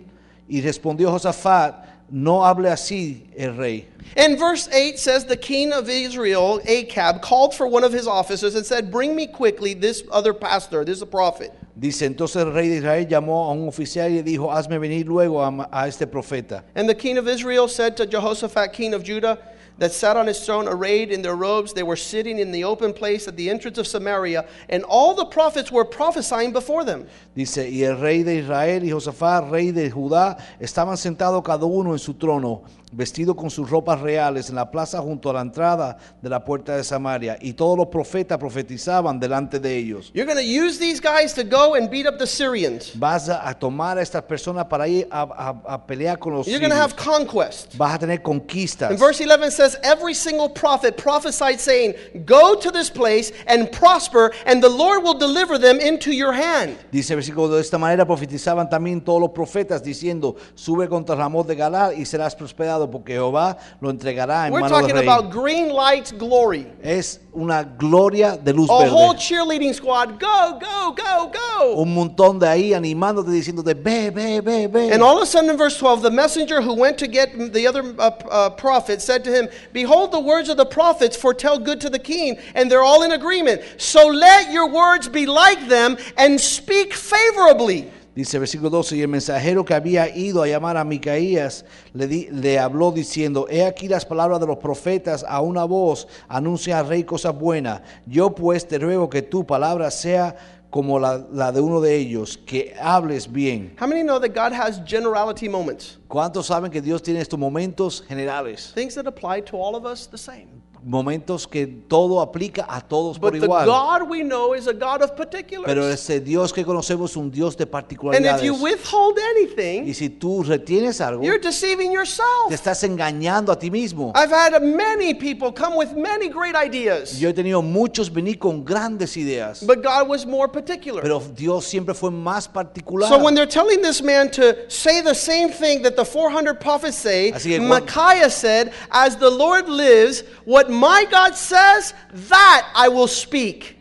Y respondió Josafat, no hable así el rey. And verse eight says, the king of Israel, Ahab, called for one of his officers and said, bring me quickly this other pastor, this is a prophet. Dice, entonces el rey de Israel llamó a un oficial y dijo, hazme venir luego a, a este profeta. And the king of Israel said to Jehoshaphat, king of Judah, that sat on his throne arrayed in their robes, they were sitting in the open place at the entrance of Samaria, and all the prophets were prophesying before them. Dice, y el rey de Israel y Josafat, rey de Judá, estaban sentados cada uno en su trono, vestido con sus ropas reales en la plaza junto a la entrada de la puerta de Samaria, y todos los profetas profetizaban delante de ellos. You're going to use these guys to go and beat up the Syrians. Vas a tomar a estas personas para ir a, a, a pelear con los You're going to have conquest. Vas a tener conquistas. And verse eleven says, every single prophet prophesied saying, go to this place and prosper, and the Lord will deliver them into your hand. Dice versículo, de esta manera profetizaban también todos los profetas diciendo, sube contra Ramot de Galad y serás prosperado. Porque Jehová lo entregará en manos del rey. We're talking about green lights glory. Es una gloria de luz verde. A whole cheerleading squad, go, go, go, go. Un montón de ahí animándote, diciéndote, ve, ve, ve, ve. And all of a sudden in verse twelve, the messenger who went to get the other uh, uh, prophet said to him, behold, the words of the prophets foretell good to the king, and they're all in agreement. So let your words be like them, and speak favorably. Dice versículo doce, y el mensajero que había ido a llamar a Micaías le, di, le habló diciendo, he aquí las palabras de los profetas a una voz, anuncia al rey cosas buenas. Yo pues te ruego que tu palabra sea como la, la de uno de ellos, que hables bien. How many know that God has generality moments? ¿Cuántos saben que Dios tiene estos momentos generales? Things that apply to all of us the same. Momentos que todo aplica a todos But por igual. God we know is a God of particulars. Pero ese Dios que conocemos es un Dios de particularidades. And if you withhold anything, y si tú retienes algo, you're deceiving yourself. Te estás engañando a ti mismo. I've had many people come with many great ideas. Yo he tenido muchos venir con grandes ideas. But God was more particular. Pero Dios siempre fue más particular. So when they're telling this man to say the same thing that the four hundred prophets say, Micaiah said, as the Lord lives, what my God says, that I will speak.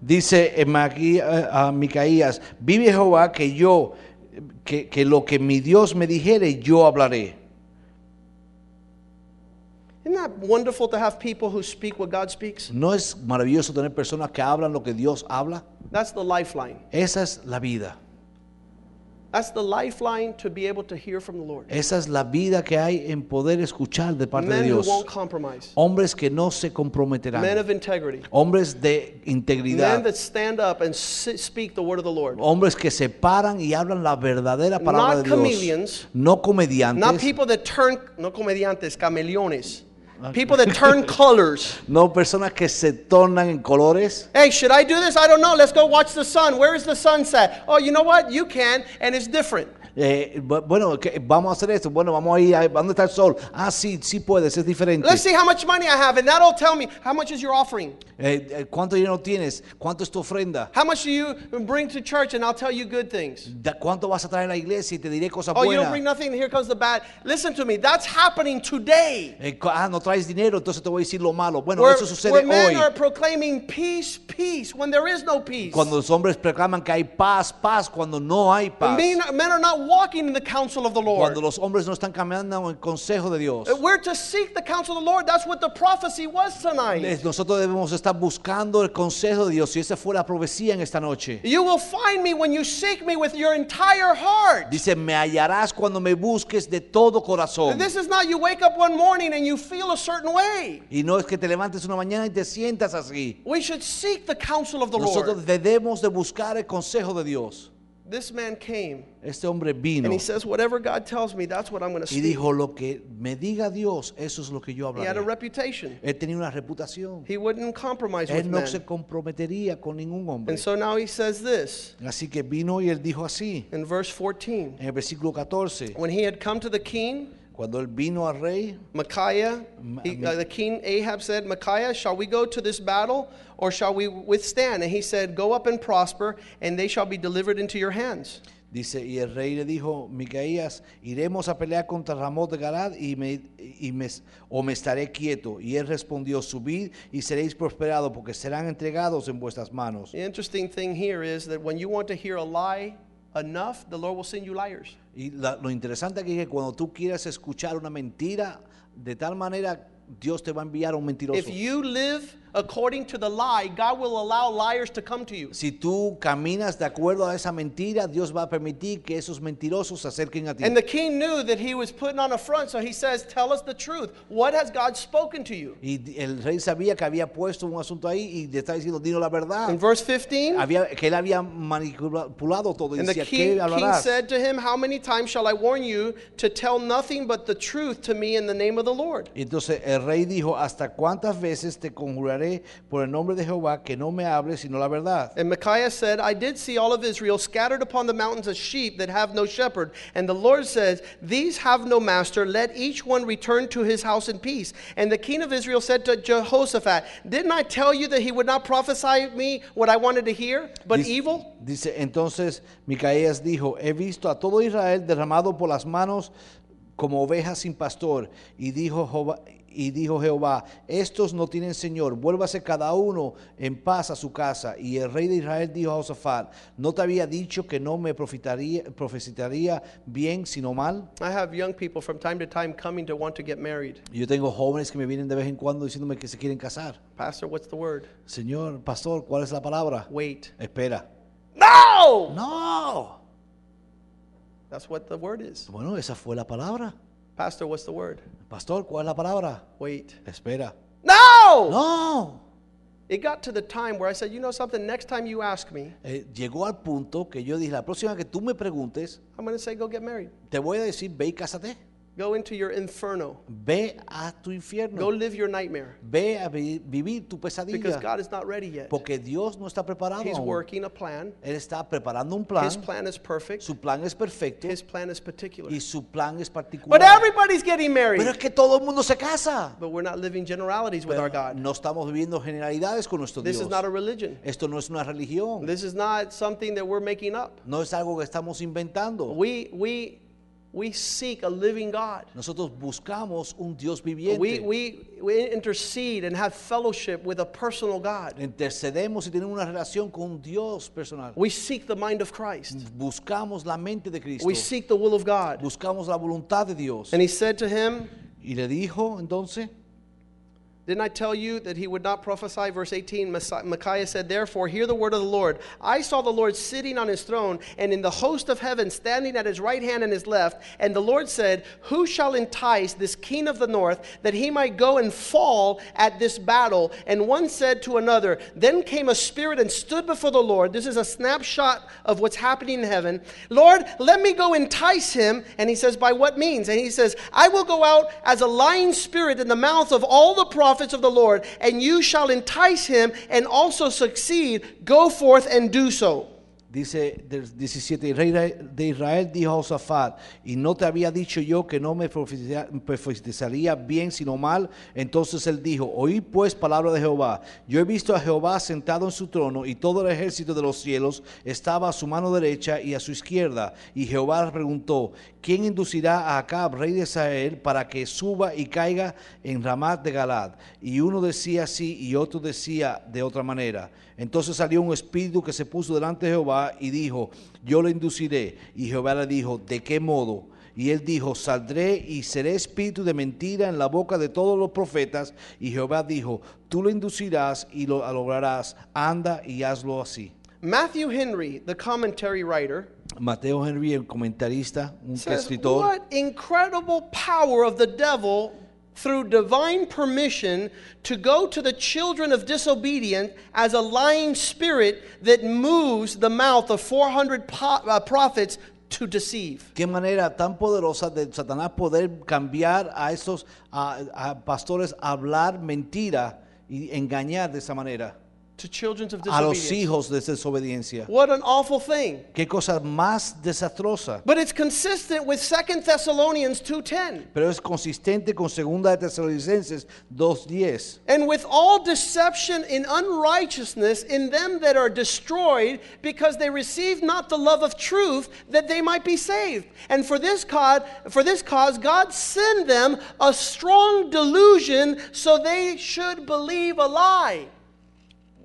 Dice a Micaías, vive Jehová que yo, que, que lo que mi Dios me dijere, yo hablaré. Isn't that wonderful to have people who speak what God speaks? ¿No es maravilloso tener personas que hablan lo que Dios habla? That's the lifeline. Esa es la vida. That's the lifeline to be able to hear from the Lord. Esa es la vida que hay en poder escuchar de parte Men de Dios. Who won't compromise. Hombres que no se comprometerán. Men of integrity. Hombres de integridad. Men that stand up and speak the word of the Lord. Hombres que se paran y hablan la verdadera palabra not de Dios. Comedians, no comediantes. Not people that turn no comediantes, cameleones. People that turn colors. No, personas que se tornan en colores. Hey, should I do this? I don't know. Let's go watch the sun. Where is the sunset? Oh, you know what? You can, and it's different. Eh, bueno, okay, vamos a hacer esto. Bueno, vamos a ir a ¿dónde está el sol? Ah, sí, sí puedes, es diferente. Let's see how much money I have, and that'll tell me how much is your offering. Eh, ¿Cuánto dinero tienes? ¿Cuánto es tu ofrenda? How much do you bring to church, and I'll tell you good things. ¿Cuánto vas a traer a la iglesia y te diré cosas buenas? Oh, you don't bring nothing, here comes the bad. Listen to me, that's happening today. Eh, ah, no traes dinero, entonces te voy a decir lo malo. Bueno, we're, eso sucede hoy. Men are proclaiming peace, peace, when there is no peace. Cuando los hombres proclaman que hay paz, paz, cuando no hay paz. Men, men are not walking in the counsel of the Lord. Cuando los hombres no están caminando en el consejo de Dios. We're to seek the counsel of the Lord. That's what the prophecy was tonight. Nosotros debemos estar buscando el consejo de Dios, y esa fue la profecía en esta noche. You will find me when you seek me with your entire heart. Dice, me hallarás cuando me busques de todo corazón. And this is not you wake up one morning and you feel a certain way. Y no es que te levantes una mañana y te sientas así. We should seek the counsel of the Lord. Nosotros debemos de buscar el consejo de Dios. This man came, este hombre vino, and he says, whatever God tells me, that's what I'm going to speak. Y dijo, lo que me diga Dios, eso es lo que yo hablaré. He had a reputation. Él tenía una reputación. He wouldn't compromise él with no men. Se comprometería con ningún hombre. And so now he says this. Así que vino y él dijo así. In verse fourteen. En el versículo catorce. When he had come to the king, cuando él vino al rey, Micaiah, he, uh, the king Ahab said, Micaiah, shall we go to this battle, or shall we withstand? And he said, go up and prosper, and they shall be delivered into your hands. Dice, y el rey le dijo, Micaías, iremos a pelear contra Ramot de Galad, y me, y me, o me estaré quieto. Y él respondió, subid y seréis prosperados, porque serán entregados en vuestras manos. The interesting thing here is that when you want to hear a lie enough, the Lord will send you liars. Y la, lo interesante aquí es que cuando tú quieras escuchar una mentira de tal manera, Dios te va a enviar un mentiroso. If you live according to the lie, God will allow liars to come to you. Si tú caminas de acuerdo a esa mentira, Dios va a permitir que esos mentirosos se acerquen a ti. And the king knew that he was putting on a front, so he says, tell us the truth. What has God spoken to you? Y el rey sabía que había puesto un asunto ahí, y le estaba diciendo, dinos la verdad. In verse fifteen, había, que él había manipulado todo, y decía, ¿qué hablarás? And the king said to him, how many times shall I warn you to tell nothing but the truth to me in the name of the Lord? Entonces el rey dijo, ¿hasta cuántas veces te conjuraré por el nombre de Jehová que no me hable sino la verdad? And Micaiah said, I did see all of Israel scattered upon the mountains as sheep that have no shepherd. And the Lord says, these have no master. Let each one return to his house in peace. And the king of Israel said to Jehoshaphat, didn't I tell you that he would not prophesy me what I wanted to hear, but dice, evil? Dice, entonces Micaías dijo, he visto a todo Israel derramado por las manos como ovejas sin pastor. Y dijo Jehová, Y dijo Jehová, estos no tienen señor, vuélvase cada uno en paz a su casa. Y el rey de Israel dijo a Jehoshaphat, ¿no te había dicho que no me profitaría, profetaría bien sino mal? I have young people from time to time coming to want to get married. Yo tengo jóvenes que me vienen de vez en cuando diciéndome que se quieren casar. Pastor, what's the word? Señor, pastor, ¿cuál es la palabra? Wait. Espera. No! No! That's what the word is. Bueno, esa fue la palabra. Pastor, what's the word? Pastor, ¿cuál es la palabra? Wait. Espera. No! No! It got to the time where I said, you know something, next time you ask me, eh, llegó al punto que yo dije, la próxima que tú me preguntes, I'm going to say, go get married. Te voy a decir, ve y cásate. Go into your inferno. Ve a tu infierno. Go live your nightmare. Ve a vi- vivir tu pesadilla. Because God is not ready yet. Porque Dios no está preparado. He's aún. working a plan. Él está preparando un plan. His plan is perfect. Su plan es perfecto. His plan is particular. Y su plan es particular. But everybody's getting married. Pero es que todo el mundo se casa. But we're not living generalities Pero with our God. No estamos viviendo generalidades con nuestro Dios. This is not a religion. Esto no es una religión. This is not something that we're making up. No es algo que estamos inventando. We we We seek a living God. Nosotros buscamos un Dios viviente. We, we, we intercede and have fellowship with a personal God. Intercedemos y tenemos una relación con un Dios personal. We seek the mind of Christ. Buscamos la mente de Cristo. We seek the will of God. Buscamos la voluntad de Dios. And he said to him, y le dijo entonces, didn't I tell you that he would not prophesy? Verse eighteen, Micaiah said, therefore, hear the word of the Lord. I saw the Lord sitting on his throne, and in the host of heaven, standing at his right hand and his left. And the Lord said, who shall entice this king of the north, that he might go and fall at this battle? And one said to another, then came a spirit and stood before the Lord. This is a snapshot of what's happening in heaven. Lord, let me go entice him. And he says, by what means? And he says, I will go out as a lying spirit in the mouth of all the prophets of the Lord, and you shall entice him and also succeed. Go forth and do so. Dice diecisiete, el rey de Israel dijo a Josafat, y no te había dicho yo que no me profetizaría bien sino mal. Entonces él dijo, oí pues palabra de Jehová, yo he visto a Jehová sentado en su trono, y todo el ejército de los cielos estaba a su mano derecha y a su izquierda. Y Jehová preguntó, ¿Quién inducirá a Acab, rey de Israel, para que suba y caiga en Ramot de Galad? Y uno decía así y otro decía de otra manera. Entonces salió un espíritu que se puso delante de Jehová y dijo, yo lo induciré. Y Jehová le dijo, ¿de qué modo? Y él dijo, saldré y seré espíritu de mentira en la boca de todos los profetas. Y Jehová dijo, tú lo inducirás y lo lograrás. Anda y hazlo así. Matthew Henry, the commentary writer, Matthew Henry, el comentarista, un says, escritor, what incredible power of the devil through divine permission to go to the children of disobedience as a lying spirit that moves the mouth of four hundred po- uh, prophets to deceive. Qué manera tan poderosa de Satanás poder cambiar a esos a, a pastores a hablar mentira y engañar de esa manera to children of disobedience. A los hijos de desobediencia. What an awful thing. Qué cosa más desastrosa. But it's consistent with Second Thessalonians two ten. Pero es consistente con Segunda de Tesalonicenses dos diez. And with all deception and unrighteousness in them that are destroyed, because they receive not the love of truth, that they might be saved. And for this cause, for this cause God send them a strong delusion, so they should believe a lie.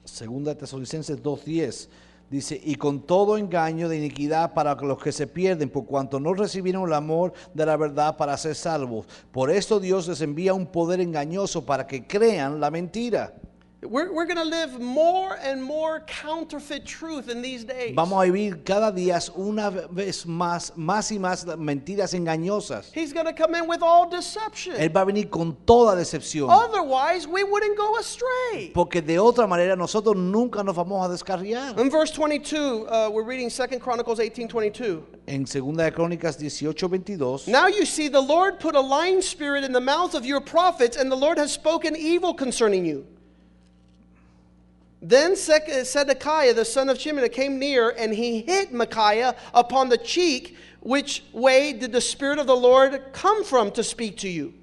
Segunda Tesalonicenses dos diez dice, y con todo engaño de iniquidad para los que se pierden, por cuanto no recibieron el amor de la verdad para ser salvos. Por esto Dios les envía un poder engañoso para que crean la mentira. We're, we're going to live more and more counterfeit truth in these days. Vamos a vivir cada día una vez más, más y más mentiras engañosas. He's going to come in with all deception. Él va a venir con toda decepción. Otherwise, we wouldn't go astray. Porque de otra manera nosotros nunca nos vamos a descarriar. In verse twenty-two, uh, we're reading Second Chronicles eighteen twenty-two. En Segunda de Crónicas dieciocho veintidós. Now you see the Lord put a lying spirit in the mouth of your prophets, and the Lord has spoken evil concerning you. Then Zedekiah, the son of Shimona, came near, and he hit Micaiah upon the cheek. Which way did the Spirit of the Lord come from to speak to you?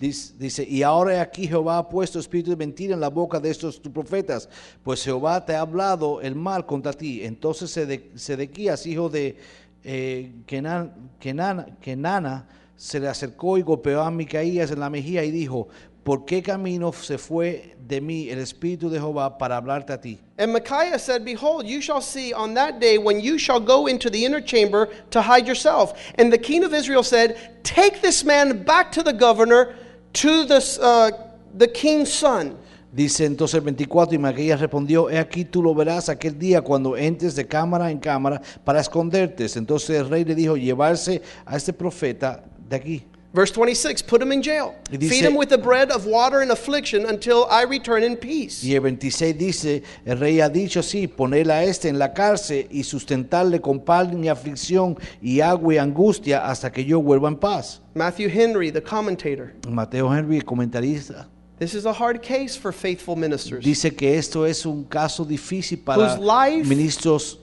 Dice, y ahora aquí Jehová ha puesto espíritu de mentira en la boca de estos tus profetas, pues Jehová te ha hablado el mal contra ti. Entonces Zedequías, hijo de eh, Kenan, Kenan, Kenana, se le acercó y golpeó a Micaías en la mejilla y dijo, ¿por qué camino se fue de mí el espíritu de Jehová para hablarte a ti? And Micaiah said, behold, you shall see on that day when you shall go into the inner chamber to hide yourself. And the king of Israel said, take this man back to the governor, to the, uh, the king's son. Dice entonces veinticuatro, y Micaías respondió, he aquí tú lo verás aquel día cuando entres de cámara en cámara para esconderte. Entonces el rey le dijo, llevarse a este profeta de aquí. Verse twenty-six, put him in jail. Dice, feed him with the bread of water and affliction until I return in peace. Y el veintiséis dice, el rey ha dicho sí, ponerle a este en la cárcel y sustentarle con pan y aflicción y agua y angustia hasta que yo vuelva en paz. Matthew Henry, the commentator. Matthew Henry, comentarista. This is a hard case for faithful ministers. Dice que esto es un caso difícil para ministros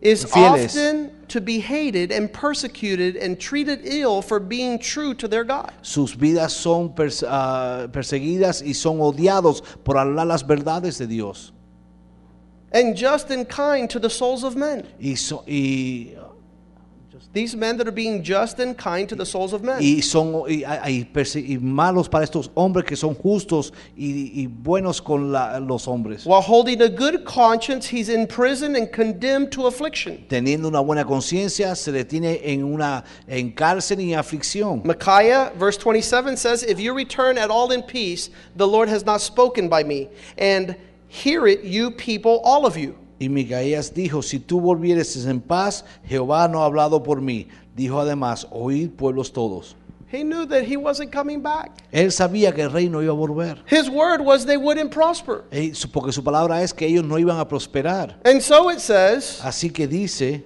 is fieles. Often to be hated and persecuted and treated ill for being true to their God. Sus vidas son perse- uh, perseguidas y son odiados por hablar las verdades de Dios. And just and kind to the souls of men. Y so, y, uh, just these men that are being just and kind to the souls of men. Y son y, y, perse- y malos para estos hombres que son justos y, y buenos con la, los hombres. While holding a good conscience, he's in prison and condemned to affliction. Teniendo una buena conciencia, se le tiene en una en cárcel y aflicción. Micaiah, verse twenty-seven says, if you return at all in peace, the Lord has not spoken by me. And hear it, you people, all of you. Y Micaías dijo, si tú volvieres en paz, Jehová no ha hablado por mí. Dijo además, oíd pueblos todos. He knew that he wasn't coming back. Él sabía que el rey no iba a volver. His word was they wouldn't prosper. Porque su palabra es que ellos no iban a prosperar. And so it says, así que dice,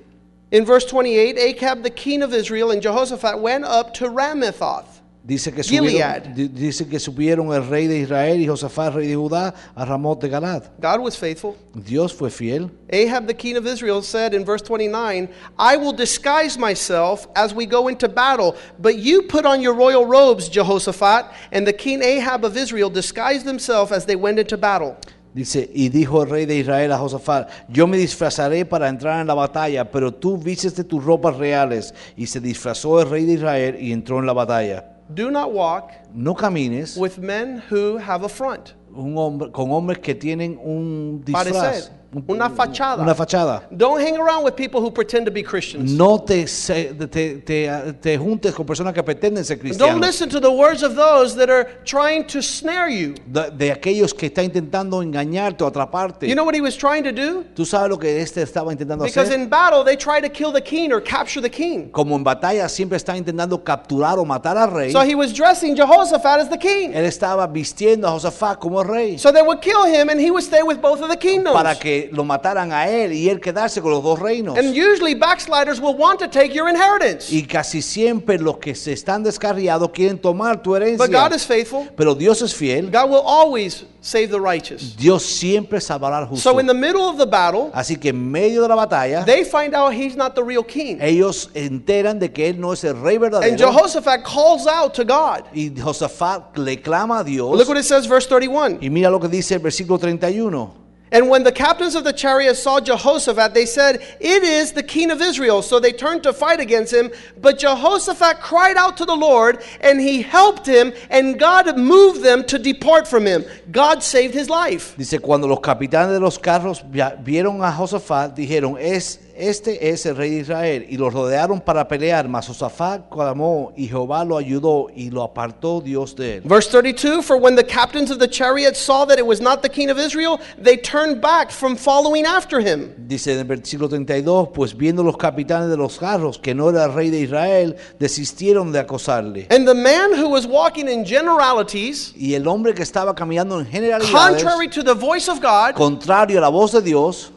in verse twenty-eight, Ahab the king of Israel and Jehoshaphat went up to Ramothoth. Dice que subieron, dice que subieron el rey de Israel y Josafat, rey de Judá, a Ramot de Galad. God was faithful. Dios fue fiel. Ahab, the king of Israel, said in verse twenty-nine, I will disguise myself as we go into battle, but you put on your royal robes, Jehoshaphat. And the king Ahab of Israel disguised himself as they went into battle. Dice, y dijo el rey de Israel a Jehoshaphat, yo me disfrazaré para entrar en la batalla, pero tú vístete tus ropas reales. Y se disfrazó el rey de Israel y entró en la batalla. Do not walk no camines with men who have a front. Un hombre, con hombres que tienen un disfraz, un, una fachada. Una fachada. Don't hang around with people who pretend to be Christians. No te, te, te, te juntes con personas que pretenden ser cristianos. Don't listen to the words of those that are trying to snare you. De, de aquellos que están intentando engañarte o atraparte. You know what he was trying to do? ¿Tú sabes lo que este estaba intentando Because hacer? Because in battle they try to kill the king or capture the king. Como en batalla siempre están intentando capturar o matar al rey. So he was dressing Jehoshaphat as the king. Él estaba vistiendo a Jehoshaphat como rey. So they would kill him and he would stay with both of the kingdoms. Para que lo mataran a él y él quedarse con los dos reinos. And usually backsliders will want to take your inheritance. Y casi siempre los que se están descarriados quieren tomar tu herencia. But God is faithful. Pero Dios es fiel. God will always save the righteous. Dios siempre salvará al justo. So in the middle of the battle, así que en medio de la batalla, they find out he's not the real king. Ellos enteran de que él no es el rey verdadero. And Jehoshaphat calls out to God. Y Jehoshaphat le clama a Dios. Look what it says, verse thirty-one. Y mira lo que dice el versículo treinta y uno. And when the captains of the chariots saw Jehoshaphat, they said, "It is the king of Israel." So they turned to fight against him, but Jehoshaphat cried out to the Lord, and he helped him, and God moved them to depart from him. God saved his life. Dice, cuando los capitanes de los carros vieron a Jehoshaphat, dijeron, "Es este es el rey de Israel", y los rodearon para pelear, mas Jehoshaphat clamó y Jehová lo ayudó y lo apartó Dios de él. Verse thirty-two, for when the captains of the chariots saw that it was not the king of Israel, they turned back from following after him. Dice en el versículo treinta y dos, pues viendo los capitanes de los carros que no era el rey de Israel, desistieron de acosarle. And the man who was walking in generalities, y el hombre que estaba caminando en generalidades, contrary to the voice of God, contrario a la voz de Dios,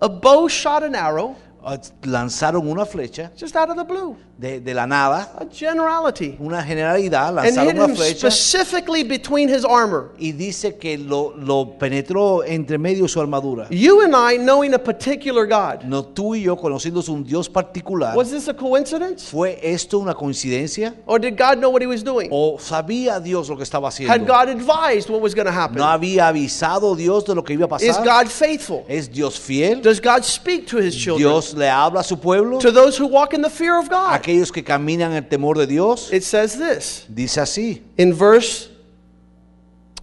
a bow shot an arrow. Lanzaron una flecha. Just out of the blue. De, de la nada. A generality. Una generalidad. Lanzaron and hit una flecha. Him specifically between his armor. Y dice que lo, lo penetró entre medio de su armadura. You and I knowing a particular God. No, tú y yo conociéndose un Dios particular. Was this a coincidence? ¿Fue esto una coincidencia? Or did God know what he was doing? ¿O sabía Dios lo que estaba haciendo? Had God advised what was going to happen? ¿No había avisado Dios de lo que iba a pasar? Is God faithful? ¿Es Dios fiel? Does God speak to his children? Dios le habla a su pueblo. To those who walk in the fear of God. Aquellos que caminan en el temor de Dios. It says this. Dice así. In verse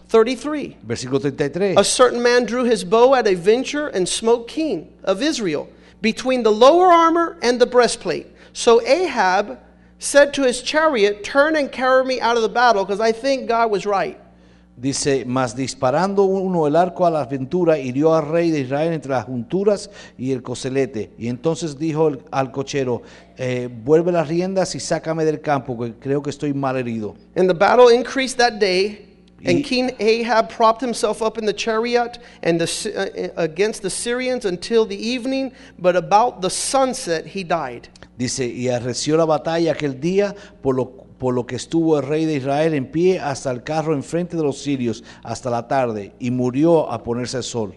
thirty-three. Versículo treinta y tres. A certain man drew his bow at a venture and smote king of Israel between the lower armor and the breastplate. So Ahab said to his chariot, "Turn and carry me out of the battle, because I think God was right." Dice, mas disparando uno el arco a la aventura, hirió al rey de Israel entre las junturas y el coselete. Y entonces dijo el, al cochero, eh, vuelve las riendas y sácame del campo, que creo que estoy mal herido. And the battle increased that day, and y, King Ahab propped himself up in the chariot and the, uh, against the Syrians until the evening, but about the sunset he died. Dice, y arreció la batalla aquel día, por lo cual por lo que estuvo el rey de Israel en pie hasta el carro enfrente de los sirios hasta la tarde, y murió a ponerse el sol.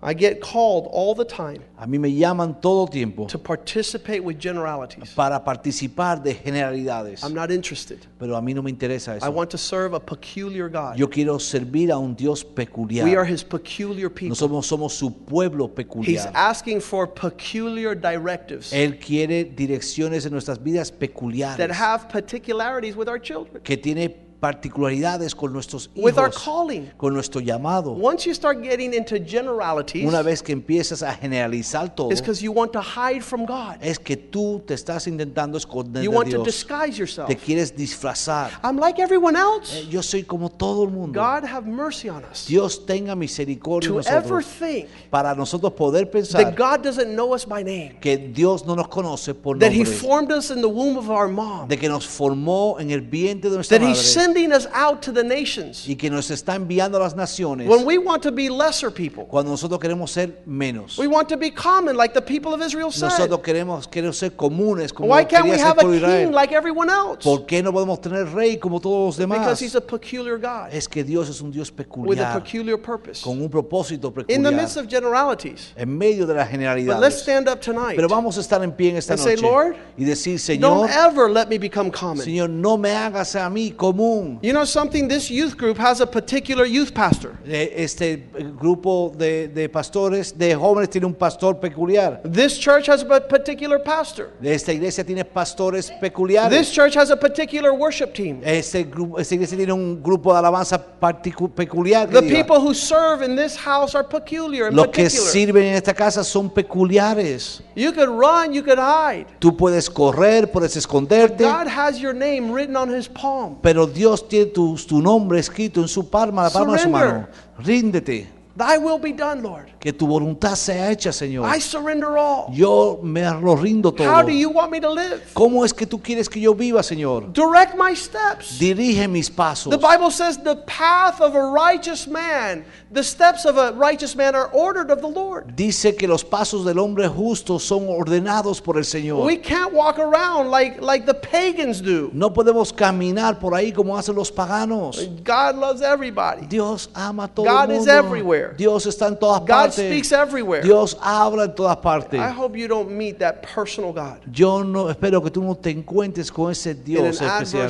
I get called all the time. A mí me llaman todo tiempo. To participate with generalities. Para participar de generalidades. I'm not interested. Pero a mí no me interesa eso. I want to serve a peculiar God. Yo quiero servir a un Dios peculiar. We are his peculiar people. Nosotros somos su pueblo peculiar. He's asking for peculiar directives. Él quiere direcciones en nuestras vidas peculiares. That have particularities with our children. Que tiene particularidades con nuestros hijos, with our calling. Con nuestro llamado. Once you start getting into generalities, una vez que empiezas a generalizar todo, it's because you want to hide from God. Es que tú te estás intentando esconder you de want Dios. To disguise yourself. Te quieres disfrazar. I'm like everyone else. Eh, yo soy como todo el mundo. God have mercy on us. Dios tenga misericordia de nosotros. Ever think para nosotros poder pensar that God doesn't know us by name. Que Dios no nos conoce por nombre. That He formed us in the womb of our mom. De que nos formó en el vientre de nuestra that madre. Sending us out to the nations. Y que nos está enviando a las naciones. When we want to be lesser people. Cuando nosotros queremos ser menos. We want to be common like the people of Israel said. Nosotros queremos queremos ser comunes como Why can't we have a king like everyone else? ¿Por qué no podemos tener rey como todos los demás? Because he's a peculiar God. Es que Dios es un Dios peculiar. With a peculiar purpose. Con un propósito peculiar. In the midst of generalities. En medio de las generalidades. But let's stand up tonight. Pero vamos a estar en pie en esta noche. And say, Lord, y decir, Señor, don't ever let me become common. Señor, no me hagas a mí común. común. You know something, this youth group has a particular youth pastor. Este grupo de, de pastores de jóvenes tiene un pastor peculiar. This church has a particular pastor. Esta iglesia tiene pastores peculiares. This church has a particular worship team. Este grupo, esta iglesia tiene un grupo de alabanza particu- peculiar. The people who serve in this house are peculiar. Los que sirven en esta casa son peculiares. You could run, you could hide. Tú puedes correr, puedes esconderte. God has your name written on his palm. Pero Dios tiene tu, tu nombre escrito en su palma, la palma Surrender. de su mano. Ríndete. Thy will be done, Lord. Que tu voluntad sea hecha, Señor. I surrender all. Yo me lo rindo todo. How do you want me to live? ¿Cómo es que tú quieres que yo viva, Señor? Direct my steps. Dirige mis pasos. The Bible says the path of a righteous man, the steps of a righteous man are ordered of the Lord. Dice que los pasos del hombre justo son ordenados por el Señor. We can't walk around like like the pagans do. No podemos caminar por ahí como hacen los paganos. God loves everybody. Dios ama a todo el mundo. God is everywhere. Dios está en todas partes. God speaks everywhere. Dios habla en todas partes. I hope you don't meet that personal God. Yo no espero que tú no te encuentres con ese Dios especial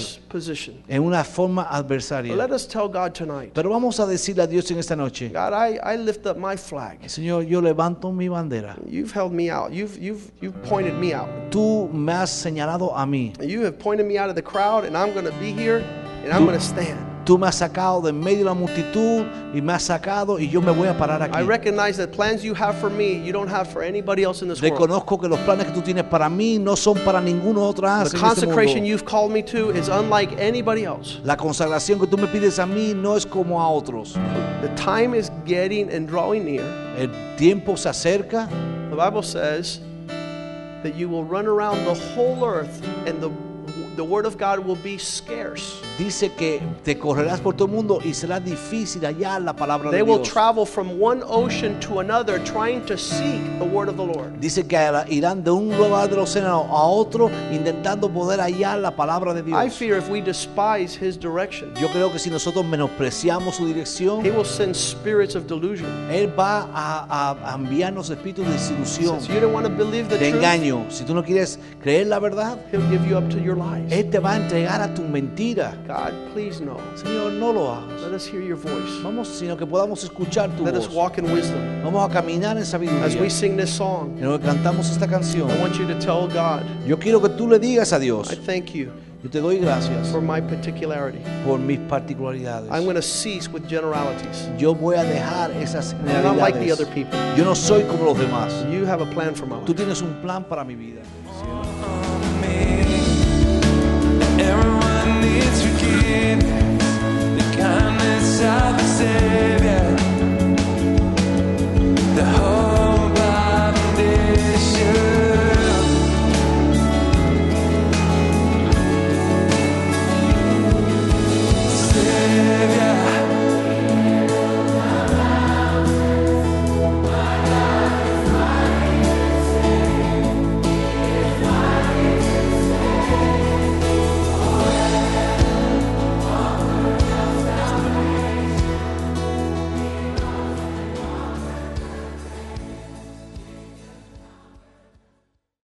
en una forma adversaria. Let us tell God tonight. Pero vamos a decirle a Dios en esta noche. God, I, I lift up my flag. Señor, yo levanto mi bandera. You've held me out. You've you've you've pointed me out. Tú me has señalado a mí. You have pointed me out of the crowd, and I'm going to be here, and I'm going to stand. Tú me has sacado de medio de la multitud y me has sacado y yo me voy a parar aquí. I recognize that plans you have for me, you don't have for anybody else in this world. Reconozco que los planes que tú tienes para mí no son para ninguno otro en este mundo. The consecration you've called me to is unlike anybody else. La consagración que tú me pides a mí no es como a otros. The time is getting and drawing near. El tiempo se acerca. The Bible says that you will run around the whole earth and the The word of God will be scarce. Dice que te correrás por todo el mundo y será difícil hallar la palabra de Dios. They will travel from one ocean to another trying to seek the word of the Lord. Dice que irán de un lugar del océano a otro intentando poder hallar la palabra de Dios. I fear if we despise his direction. Yo creo que si nosotros menospreciamos su dirección, he will send spirits of delusion. Él va a, a, a enviarnos espíritus de desilusión. Since you don't want to believe the truth, de engaño. Si tú no quieres creer la verdad, he'll give you up to your lies. Él te va a entregar a tu mentira. God, please no. Señor, no lo hagas. Let us hear your voice. Vamos, sino que podamos escuchar tu Let voz. Let us walk in wisdom. Vamos a caminar en sabiduría. As we sing this song, cuando cantamos esta canción, I want you to tell God. Yo quiero que tú le digas a Dios. I thank you. Yo te doy gracias for my particularity. Por mis particularidades. I'm going to cease with generalities. Yo voy a dejar esas generalidades. I'm not like the other people. Yo no soy como los demás. You have a plan for my life. Tú tienes un plan para mi vida. Everyone needs forgiveness, the kindness of the Savior, the hope.